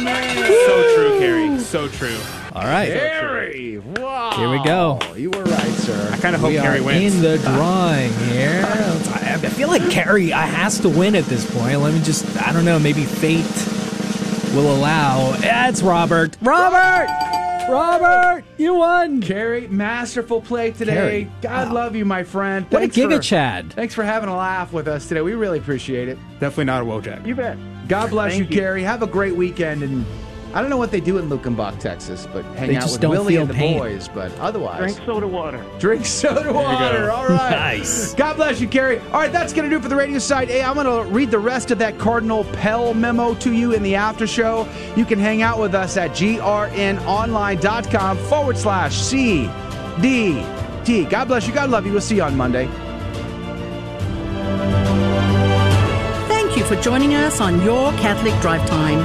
man. So true, Carrie. So true. All right. Harry, wow. Here we go. You were right, sir. I kind of hope Harry wins. In the drawing here. I feel like Harry has to win at this point. Let me just, I don't know, maybe fate will allow. That's Robert. Robert! Robert, you won. Carrie, masterful play today. Carrie, God wow. love you, my friend. What thanks a giga for, Chad. Thanks for having a laugh with us today. We really appreciate it. Definitely not a Wojak. You bet. God bless you, you, Carrie. Have a great weekend. And I don't know what they do in Lukenbach, Texas, but hang they out with Willie and the pain. boys. But otherwise. Drink soda water. Drink soda water. All right. Nice. God bless you, Carrie. All right, that's going to do it for the radio side. Hey, I'm going to read the rest of that Cardinal Pell memo to you in the after show. You can hang out with us at grnonline.com forward slash CDT. God bless you. God love you. We'll see you on Monday. Thank you for joining us on Your Catholic Drive Time,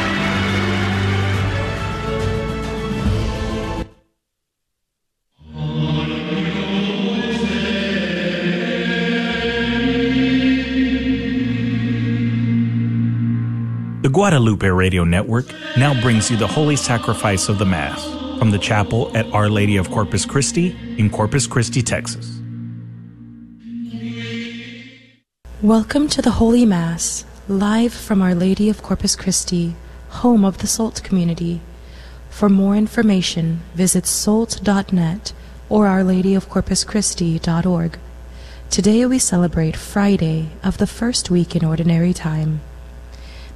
The Guadalupe Radio Network now brings you the Holy Sacrifice of the Mass from the chapel at Our Lady of Corpus Christi in Corpus Christi, Texas. Welcome to the Holy Mass, live from Our Lady of Corpus Christi, home of the SALT community. For more information, visit salt dot net or our lady of corpus christi dot org. Today we celebrate Friday of the first week in Ordinary Time.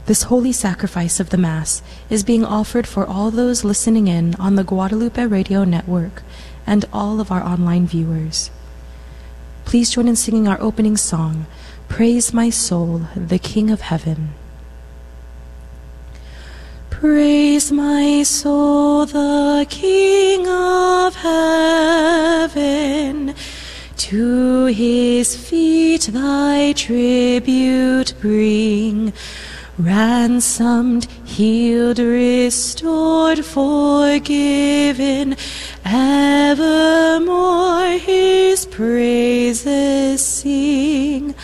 This holy sacrifice of the Mass is being offered for all those listening in on the Guadalupe Radio Network and all of our online viewers. Please join in singing our opening song, Praise My Soul, the King of Heaven. Praise my soul, the King of Heaven. To his feet thy tribute bring. Ransomed, healed, restored, forgiven, evermore his praises sing.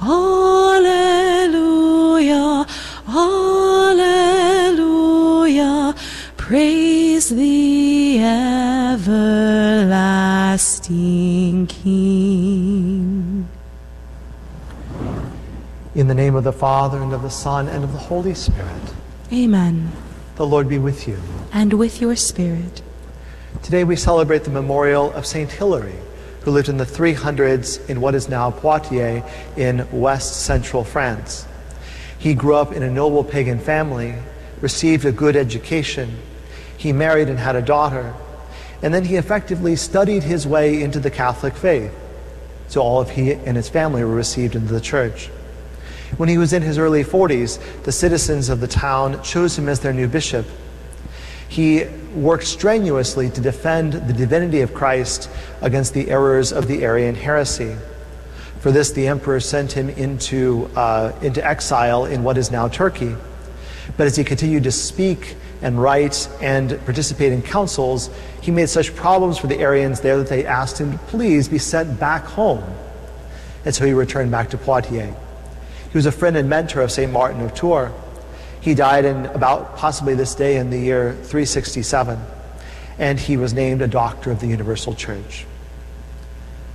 Alleluia, alleluia, praise the everlasting King. In the name of the Father, and of the Son, and of the Holy Spirit. Amen. The Lord be with you. And with your spirit. Today we celebrate the memorial of Saint Hilary, who lived in the three hundreds in what is now Poitiers in west central France. He grew up in a noble pagan family, received a good education, he married and had a daughter, and then he effectively studied his way into the Catholic faith. So all of he and his family were received into the Church. When he was in his early forties, the citizens of the town chose him as their new bishop. He worked strenuously to defend the divinity of Christ against the errors of the Arian heresy. For this, the emperor sent him into, uh, into exile in what is now Turkey. But as he continued to speak and write and participate in councils, he made such problems for the Arians there that they asked him to please be sent back home. And so he returned back to Poitiers. He was a friend and mentor of Saint Martin of Tours. He died in about possibly this day in the year three sixty-seven, and he was named a doctor of the Universal Church.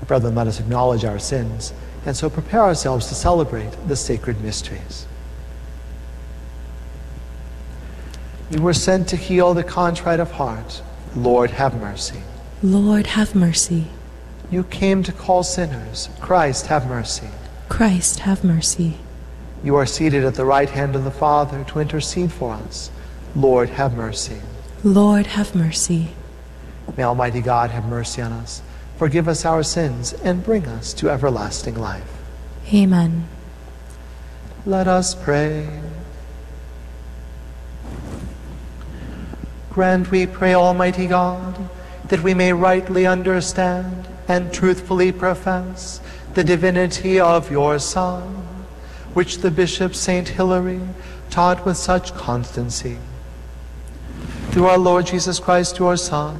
Brethren, let us acknowledge our sins, and so prepare ourselves to celebrate the sacred mysteries. You were sent to heal the contrite of heart. Lord, have mercy. Lord, have mercy. You came to call sinners. Christ, have mercy. Christ, have mercy. You are seated at the right hand of the Father to intercede for us. Lord, have mercy. Lord, have mercy. May Almighty God have mercy on us, forgive us our sins, and bring us to everlasting life. Amen. Let us pray. Grant, we pray, Almighty God, that we may rightly understand and truthfully profess the divinity of your Son, which the Bishop Saint Hilary taught with such constancy. Through our Lord Jesus Christ, your Son,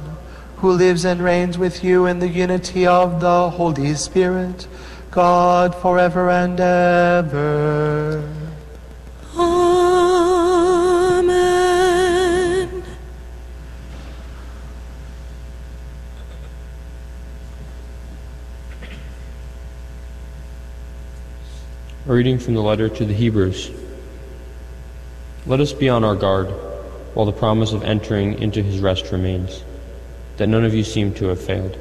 who lives and reigns with you in the unity of the Holy Spirit, God, forever and ever. Amen. A reading from the letter to the Hebrews. Let us be on our guard while the promise of entering into his rest remains, that none of you seem to have failed.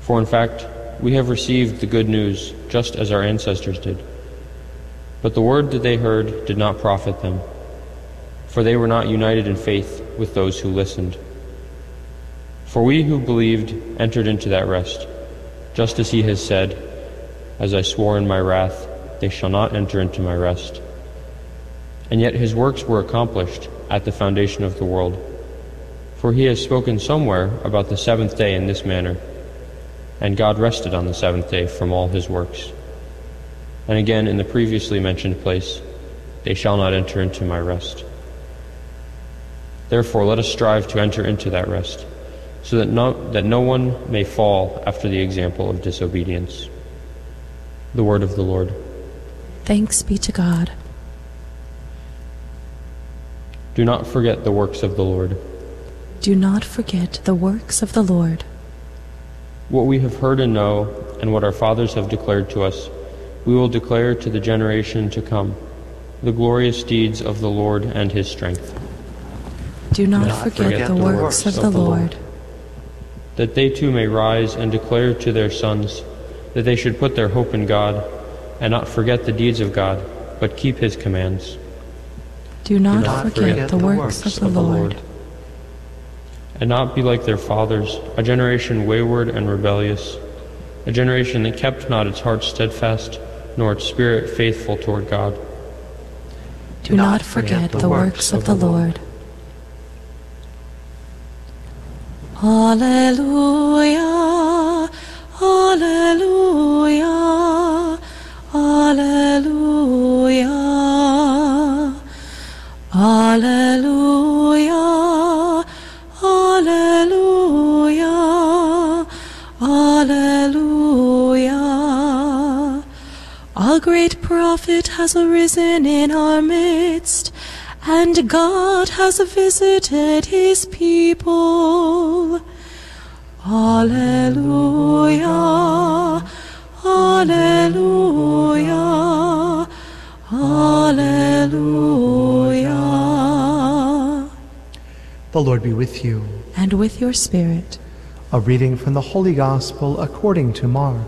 For in fact, we have received the good news just as our ancestors did. But the word that they heard did not profit them, for they were not united in faith with those who listened. For we who believed entered into that rest, just as he has said, as I swore in my wrath, they shall not enter into my rest. And yet his works were accomplished at the foundation of the world. For he has spoken somewhere about the seventh day in this manner, and God rested on the seventh day from all his works. And again, in the previously mentioned place, they shall not enter into my rest. Therefore, let us strive to enter into that rest, so that no, that no one may fall after the example of disobedience. The word of the Lord. Thanks be to God. Do not forget the works of the Lord. Do not forget the works of the Lord. What we have heard and know, and what our fathers have declared to us, we will declare to the generation to come, the glorious deeds of the Lord and his strength. Do not, Do not forget, forget the, the works, works of, of the Lord. Lord. That they too may rise and declare to their sons, that they should put their hope in God, and not forget the deeds of God, but keep his commands. Do not, Do not forget, forget the, the works, works of, the, of the, Lord. the Lord. And not be like their fathers, a generation wayward and rebellious, a generation that kept not its heart steadfast, nor its spirit faithful toward God. Do, Do not forget, forget the, the works of, of the, the Lord. Alleluia, alleluia, alleluia. Alleluia, alleluia, alleluia. Our great prophet has arisen in our midst, and God has visited his people. Alleluia, alleluia, alleluia. The Lord be with you. And with your spirit. A reading from the Holy Gospel according to Mark.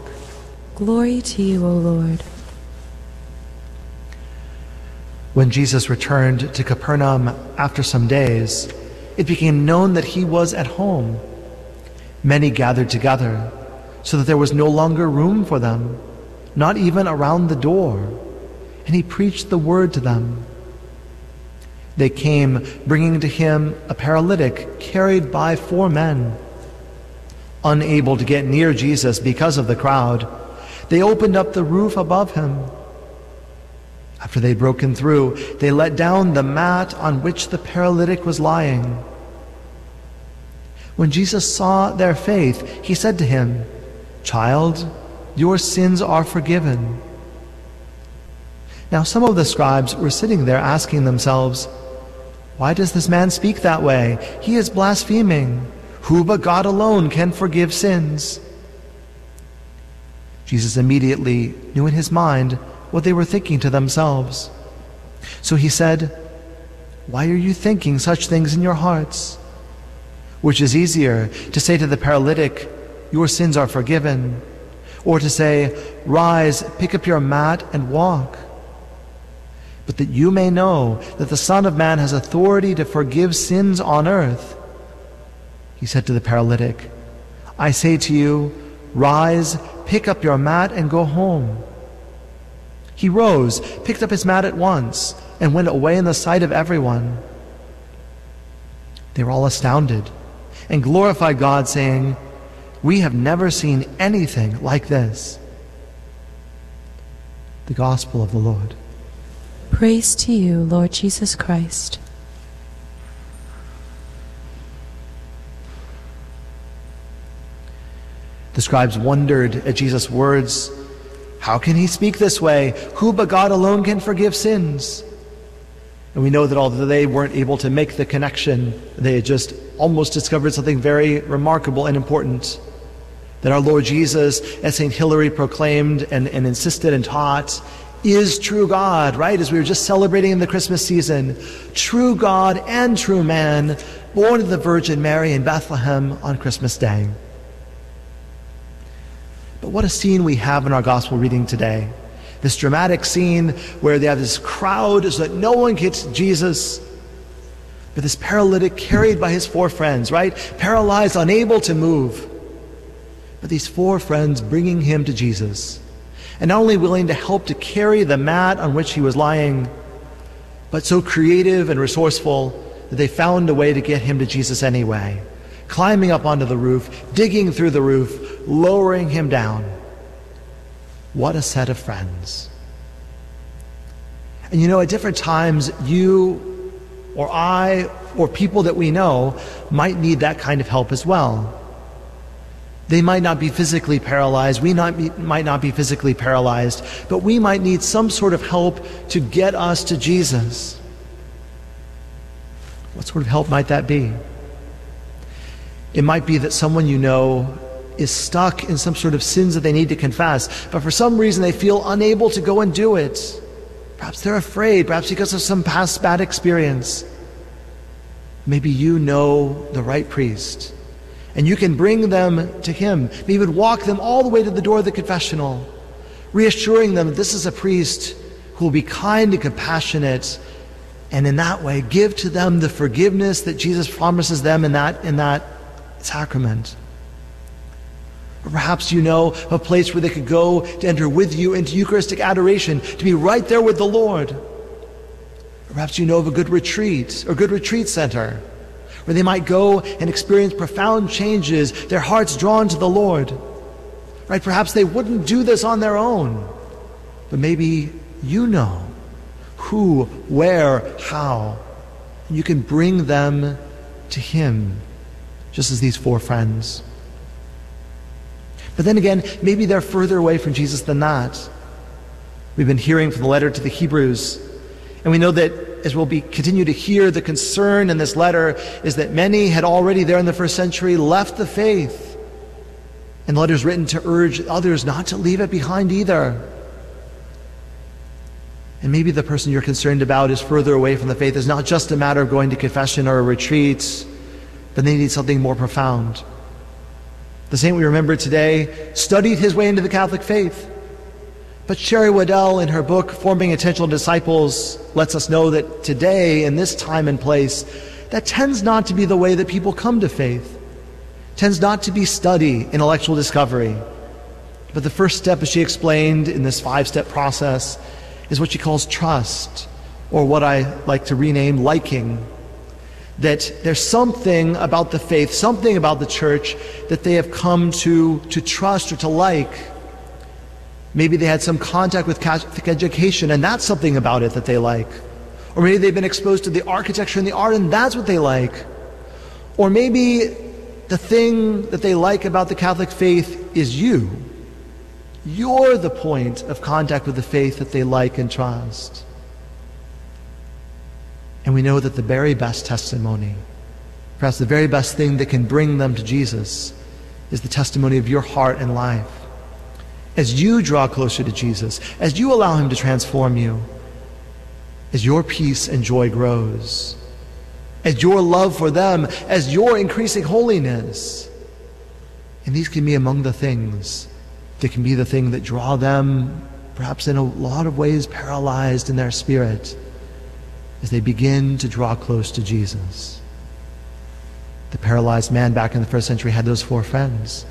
Glory to you, O Lord. When Jesus returned to Capernaum after some days, it became known that he was at home. Many gathered together, so that there was no longer room for them, not even around the door. And he preached the word to them. They came, bringing to him a paralytic carried by four men. Unable to get near Jesus because of the crowd, they opened up the roof above him. After they'd broken through, they let down the mat on which the paralytic was lying. When Jesus saw their faith, he said to him, "Child, your sins are forgiven." Now some of the scribes were sitting there asking themselves, "Why does this man speak that way? He is blaspheming. Who but God alone can forgive sins?" Jesus immediately knew in his mind what they were thinking to themselves. So he said, "Why are you thinking such things in your hearts? Which is easier, to say to the paralytic, 'Your sins are forgiven,' or to say, 'Rise, pick up your mat and walk'? But that you may know that the Son of Man has authority to forgive sins on earth." He said to the paralytic, "I say to you, rise, pick up your mat, and go home." He rose, picked up his mat at once, and went away in the sight of everyone. They were all astounded, and glorified God, saying, "We have never seen anything like this." The Gospel of the Lord. Praise to you, Lord Jesus Christ. The scribes wondered at Jesus' words. How can he speak this way? Who but God alone can forgive sins? And we know that although they weren't able to make the connection, they had just almost discovered something very remarkable and important. That our Lord Jesus, as Saint Hilary proclaimed and, and insisted and taught, is true God, right? As we were just celebrating in the Christmas season. True God and true man, born of the Virgin Mary in Bethlehem on Christmas Day. But what a scene we have in our Gospel reading today. This dramatic scene where they have this crowd so that no one gets Jesus. But this paralytic carried by his four friends, right? Paralyzed, unable to move. But these four friends bringing him to Jesus. And not only willing to help to carry the mat on which he was lying, but so creative and resourceful that they found a way to get him to Jesus anyway. Climbing up onto the roof, digging through the roof, lowering him down. What a set of friends. And you know, at different times, you or I or people that we know might need that kind of help as well. They might not be physically paralyzed, we not be, might not be physically paralyzed, but we might need some sort of help to get us to Jesus. What sort of help might that be? It might be that someone you know is stuck in some sort of sins that they need to confess, but for some reason they feel unable to go and do it. Perhaps they're afraid, perhaps because of some past bad experience. Maybe you know the right priest, and you can bring them to him, maybe even walk them all the way to the door of the confessional, reassuring them that this is a priest who will be kind and compassionate, and in that way give to them the forgiveness that Jesus promises them in that, in that sacrament. Or perhaps you know a place where they could go to enter with you into Eucharistic adoration, to be right there with the Lord. Or perhaps you know of a good retreat or good retreat center where they might go and experience profound changes, their hearts drawn to the Lord. Right? Perhaps they wouldn't do this on their own, but maybe you know who, where, how, and you can bring them to him, just as these four friends. But then again, maybe they're further away from Jesus than that. We've been hearing from the letter to the Hebrews, and we know that as we'll be continue to hear, the concern in this letter is that many had already there in the first century left the faith, and the letter's written to urge others not to leave it behind either. And maybe the person you're concerned about is further away from the faith. It's not just a matter of going to confession or a retreat, but they need something more profound. The saint we remember today studied his way into the Catholic faith. But Sherry Waddell, in her book, Forming Intentional Disciples, lets us know that today, in this time and place, that tends not to be the way that people come to faith. It tends not to be study, intellectual discovery. But the first step, as she explained in this five-step process, is what she calls trust, or what I like to rename liking. That there's something about the faith, something about the church that they have come to, to trust or to like. Maybe they had some contact with Catholic education, and that's something about it that they like. Or maybe they've been exposed to the architecture and the art, and that's what they like. Or maybe the thing that they like about the Catholic faith is you. You're the point of contact with the faith that they like and trust. And we know that the very best testimony, perhaps the very best thing that can bring them to Jesus, is the testimony of your heart and life. As you draw closer to Jesus, as you allow him to transform you, as your peace and joy grows, as your love for them, as your increasing holiness. And these can be among the things that can be the thing that draw them, perhaps in a lot of ways paralyzed in their spirit, as they begin to draw close to Jesus. The paralyzed man back in the first century had those four friends.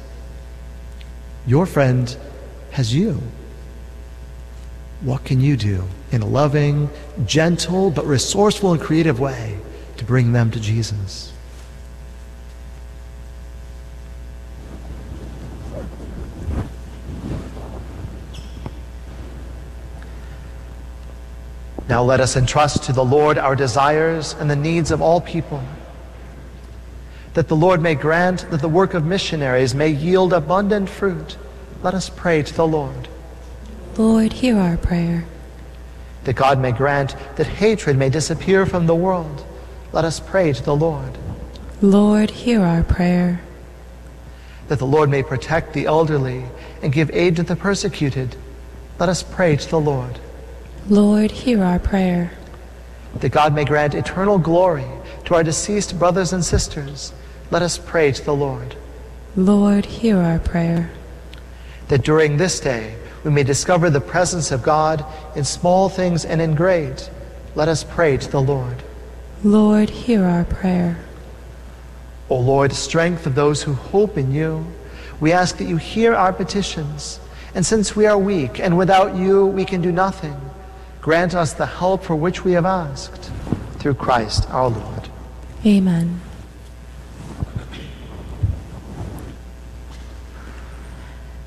Your friend has you. What can you do in a loving, gentle, but resourceful and creative way to bring them to Jesus? Now let us entrust to the Lord our desires and the needs of all people, that the Lord may grant that the work of missionaries may yield abundant fruit. Let us pray to the Lord. Lord, hear our prayer. That God may grant that hatred may disappear from the world. Let us pray to the Lord. Lord, hear our prayer. That the Lord may protect the elderly and give aid to the persecuted. Let us pray to the Lord. Lord, hear our prayer. That God may grant eternal glory to our deceased brothers and sisters. Let us pray to the Lord. Lord, hear our prayer. That during this day we may discover the presence of God in small things and in great. Let us pray to the Lord. Lord, hear our prayer. O Lord, strength of those who hope in you, we ask that you hear our petitions. And since we are weak and without you we can do nothing, grant us the help for which we have asked, through Christ our Lord. Amen.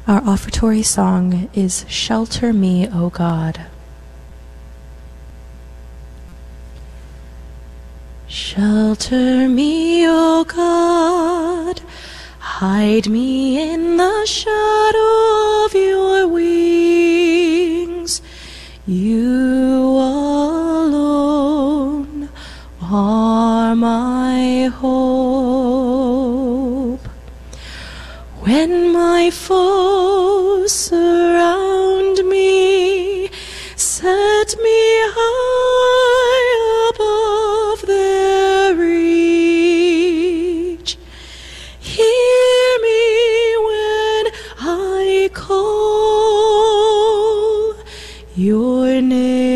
Our offertory song is Shelter Me, O God. Shelter me, O God, hide me in the shadow of your wings. You alone are my hope. When my foes surround me, set me high above their reach. Hear me when I call your name.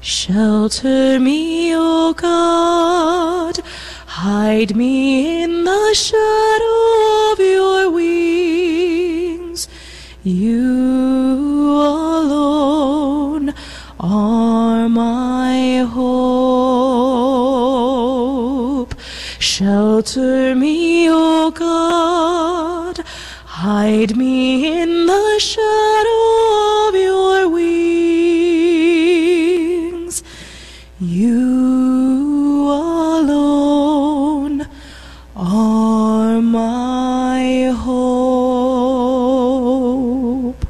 Shelter me, O God, hide me in the shadow of your wings. You alone are my hope. Shelter me, O God, hide me in the shadow of your wings. You alone are my hope.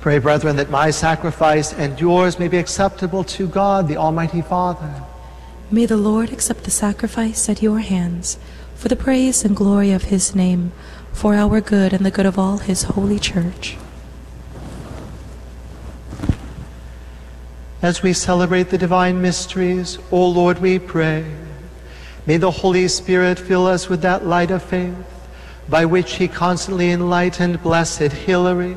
Pray, brethren, that my sacrifice and yours may be acceptable to God, the Almighty Father. May the Lord accept the sacrifice at your hands for the praise and glory of his name, for our good and the good of all his holy church. As we celebrate the divine mysteries, O Lord, we pray, may the Holy Spirit fill us with that light of faith, by which he constantly enlightened Blessed Hilary,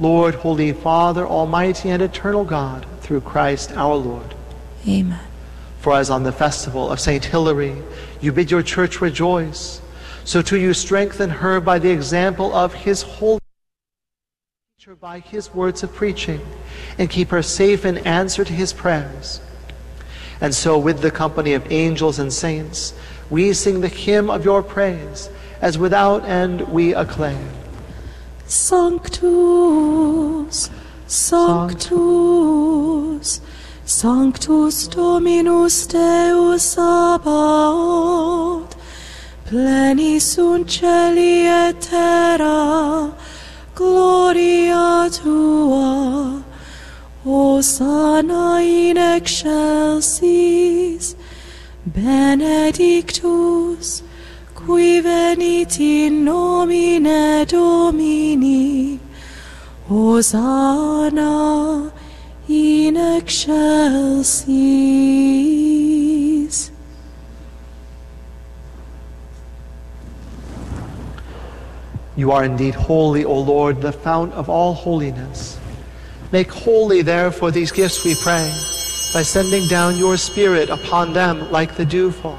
Lord, Holy Father, Almighty and Eternal God, through Christ our Lord. Amen. For as on the festival of Saint Hilary you bid your church rejoice, so too you strengthen her by the example of his holy teacher, by his words of preaching, and keep her safe in answer to his prayers. And so with the company of angels and saints, we sing the hymn of your praise, as without end we acclaim. Sanctus, Sanctus, Sanctus Dominus Deus Sabaoth, pleni sunt celi et terra, gloria tua. Hosanna in excelsis, benedictus, qui venit in nomine Domini. Hosanna in excelsis. You are indeed holy, O Lord, the fount of all holiness. Make holy, therefore, these gifts, we pray, by sending down your Spirit upon them like the dewfall,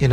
In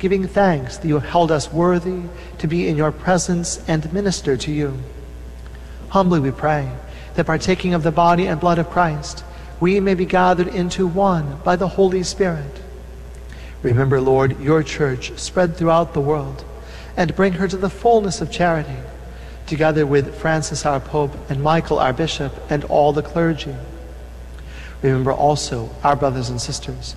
giving thanks that you have held us worthy to be in your presence and minister to you. Humbly we pray that partaking of the body and blood of Christ, we may be gathered into one by the Holy Spirit. Remember, Lord, your church spread throughout the world, and bring her to the fullness of charity, together with Francis our Pope and Michael our Bishop and all the clergy. Remember also our brothers and sisters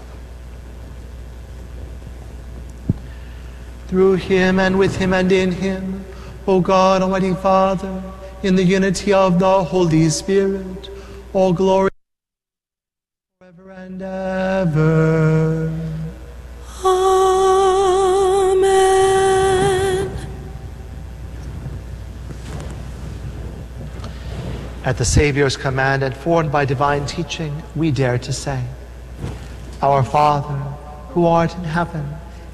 Through him, and with him, and in him, O God, Almighty Father, in the unity of the Holy Spirit, all glory forever and ever. Amen. At the Savior's command and formed by divine teaching, we dare to say, Our Father, who art in heaven,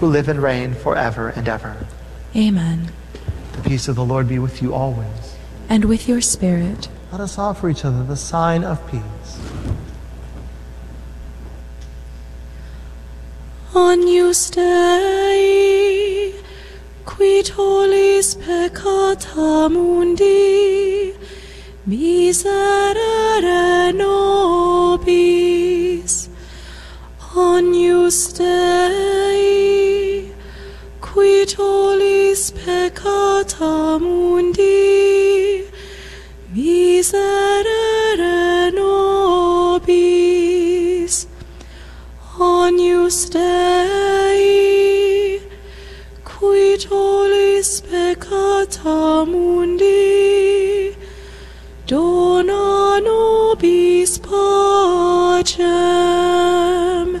who live and reign forever and ever. Amen. The peace of the Lord be with you always. And with your spirit. Let us offer each other the sign of peace. Agnus Dei, qui tollis peccata mundi, miserere nobis. Agnus Dei, qui tollis peccata mundi, miserere you stay, qui tollis peccata mundi, dona nobis pacem.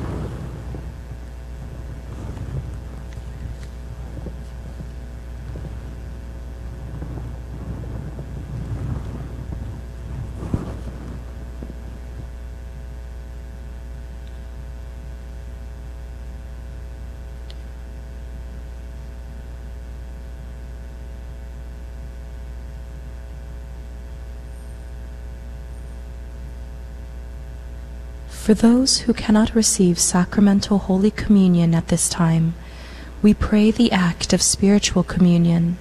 For those who cannot receive sacramental Holy Communion at this time, we pray the act of spiritual communion.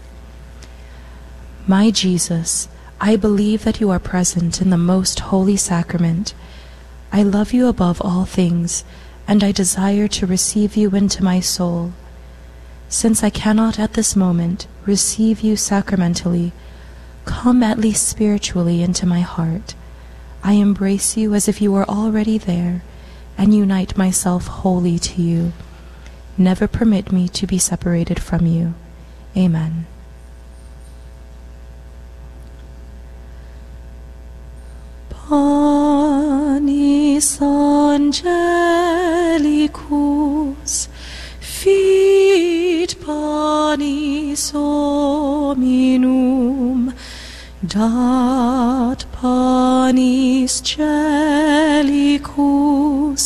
My Jesus, I believe that you are present in the most holy sacrament. I love you above all things, and I desire to receive you into my soul. Since I cannot at this moment receive you sacramentally, come at least spiritually into my heart. I embrace you as if you were already there, and unite myself wholly to you. Never permit me to be separated from you. Amen. Panis angelicus, fit panis hominum, dat panis celicus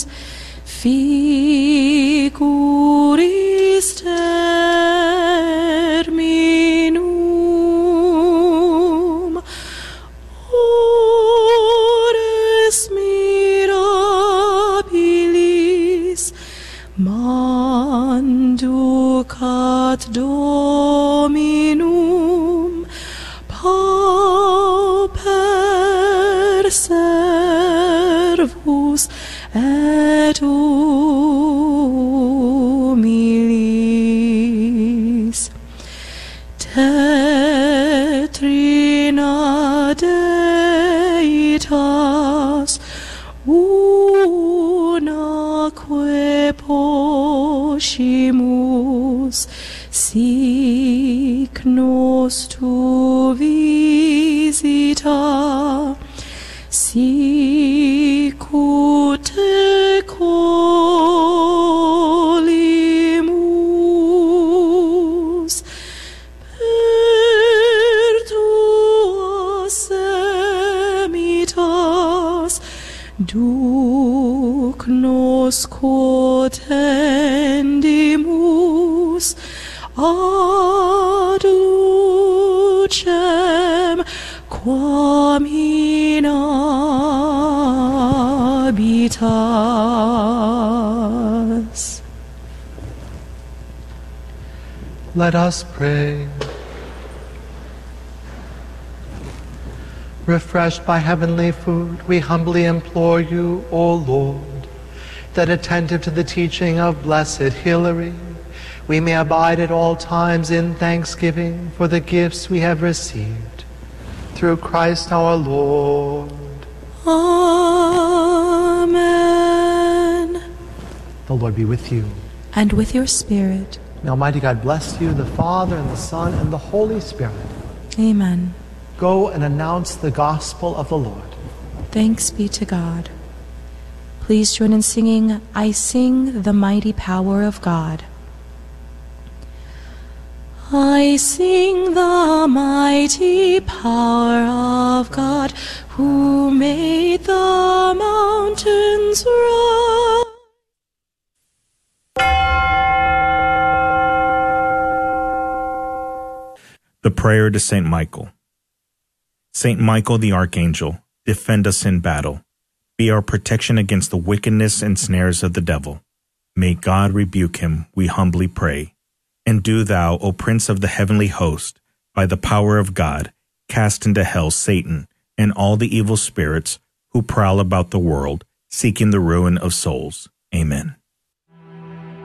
figuris terminum. Ores mirabilis manducat Dominum pauper servus et humilis. Te trina Deitas unaque poscimus, sic nos tu visita, sic ut te colimus, per tuas semitas, duc nos quotendimus, aducem quam in habitas. Let us pray. Refreshed by heavenly food, we humbly implore you, O Lord, that attentive to the teaching of Blessed Hilary, we may abide at all times in thanksgiving for the gifts we have received. Through Christ our Lord. Amen. The Lord be with you. And with your spirit. May Almighty God bless you, the Father, and the Son, and the Holy Spirit. Amen. Go and announce the gospel of the Lord. Thanks be to God. Please join in singing, I Sing the Mighty Power of God. I sing the mighty power of God, who made the mountains rise. The Prayer to Saint Michael. Saint Michael the Archangel, defend us in battle. Be our protection against the wickedness and snares of the devil. May God rebuke him, we humbly pray. And do thou, O Prince of the heavenly host, by the power of God, cast into hell Satan and all the evil spirits who prowl about the world, seeking the ruin of souls. Amen.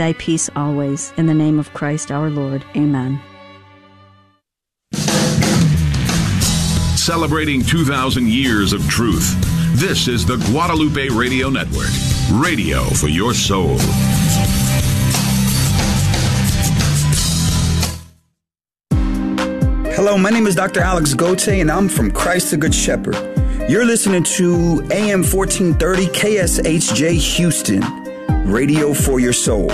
Thy peace always. In the name of Christ our Lord. Amen. Celebrating two thousand years of truth. This is the Guadalupe Radio Network. Radio for your soul. Hello, my name is Doctor Alex Gote, and I'm from Christ the Good Shepherd. You're listening to A M fourteen thirty K S H J Houston. Radio for your soul.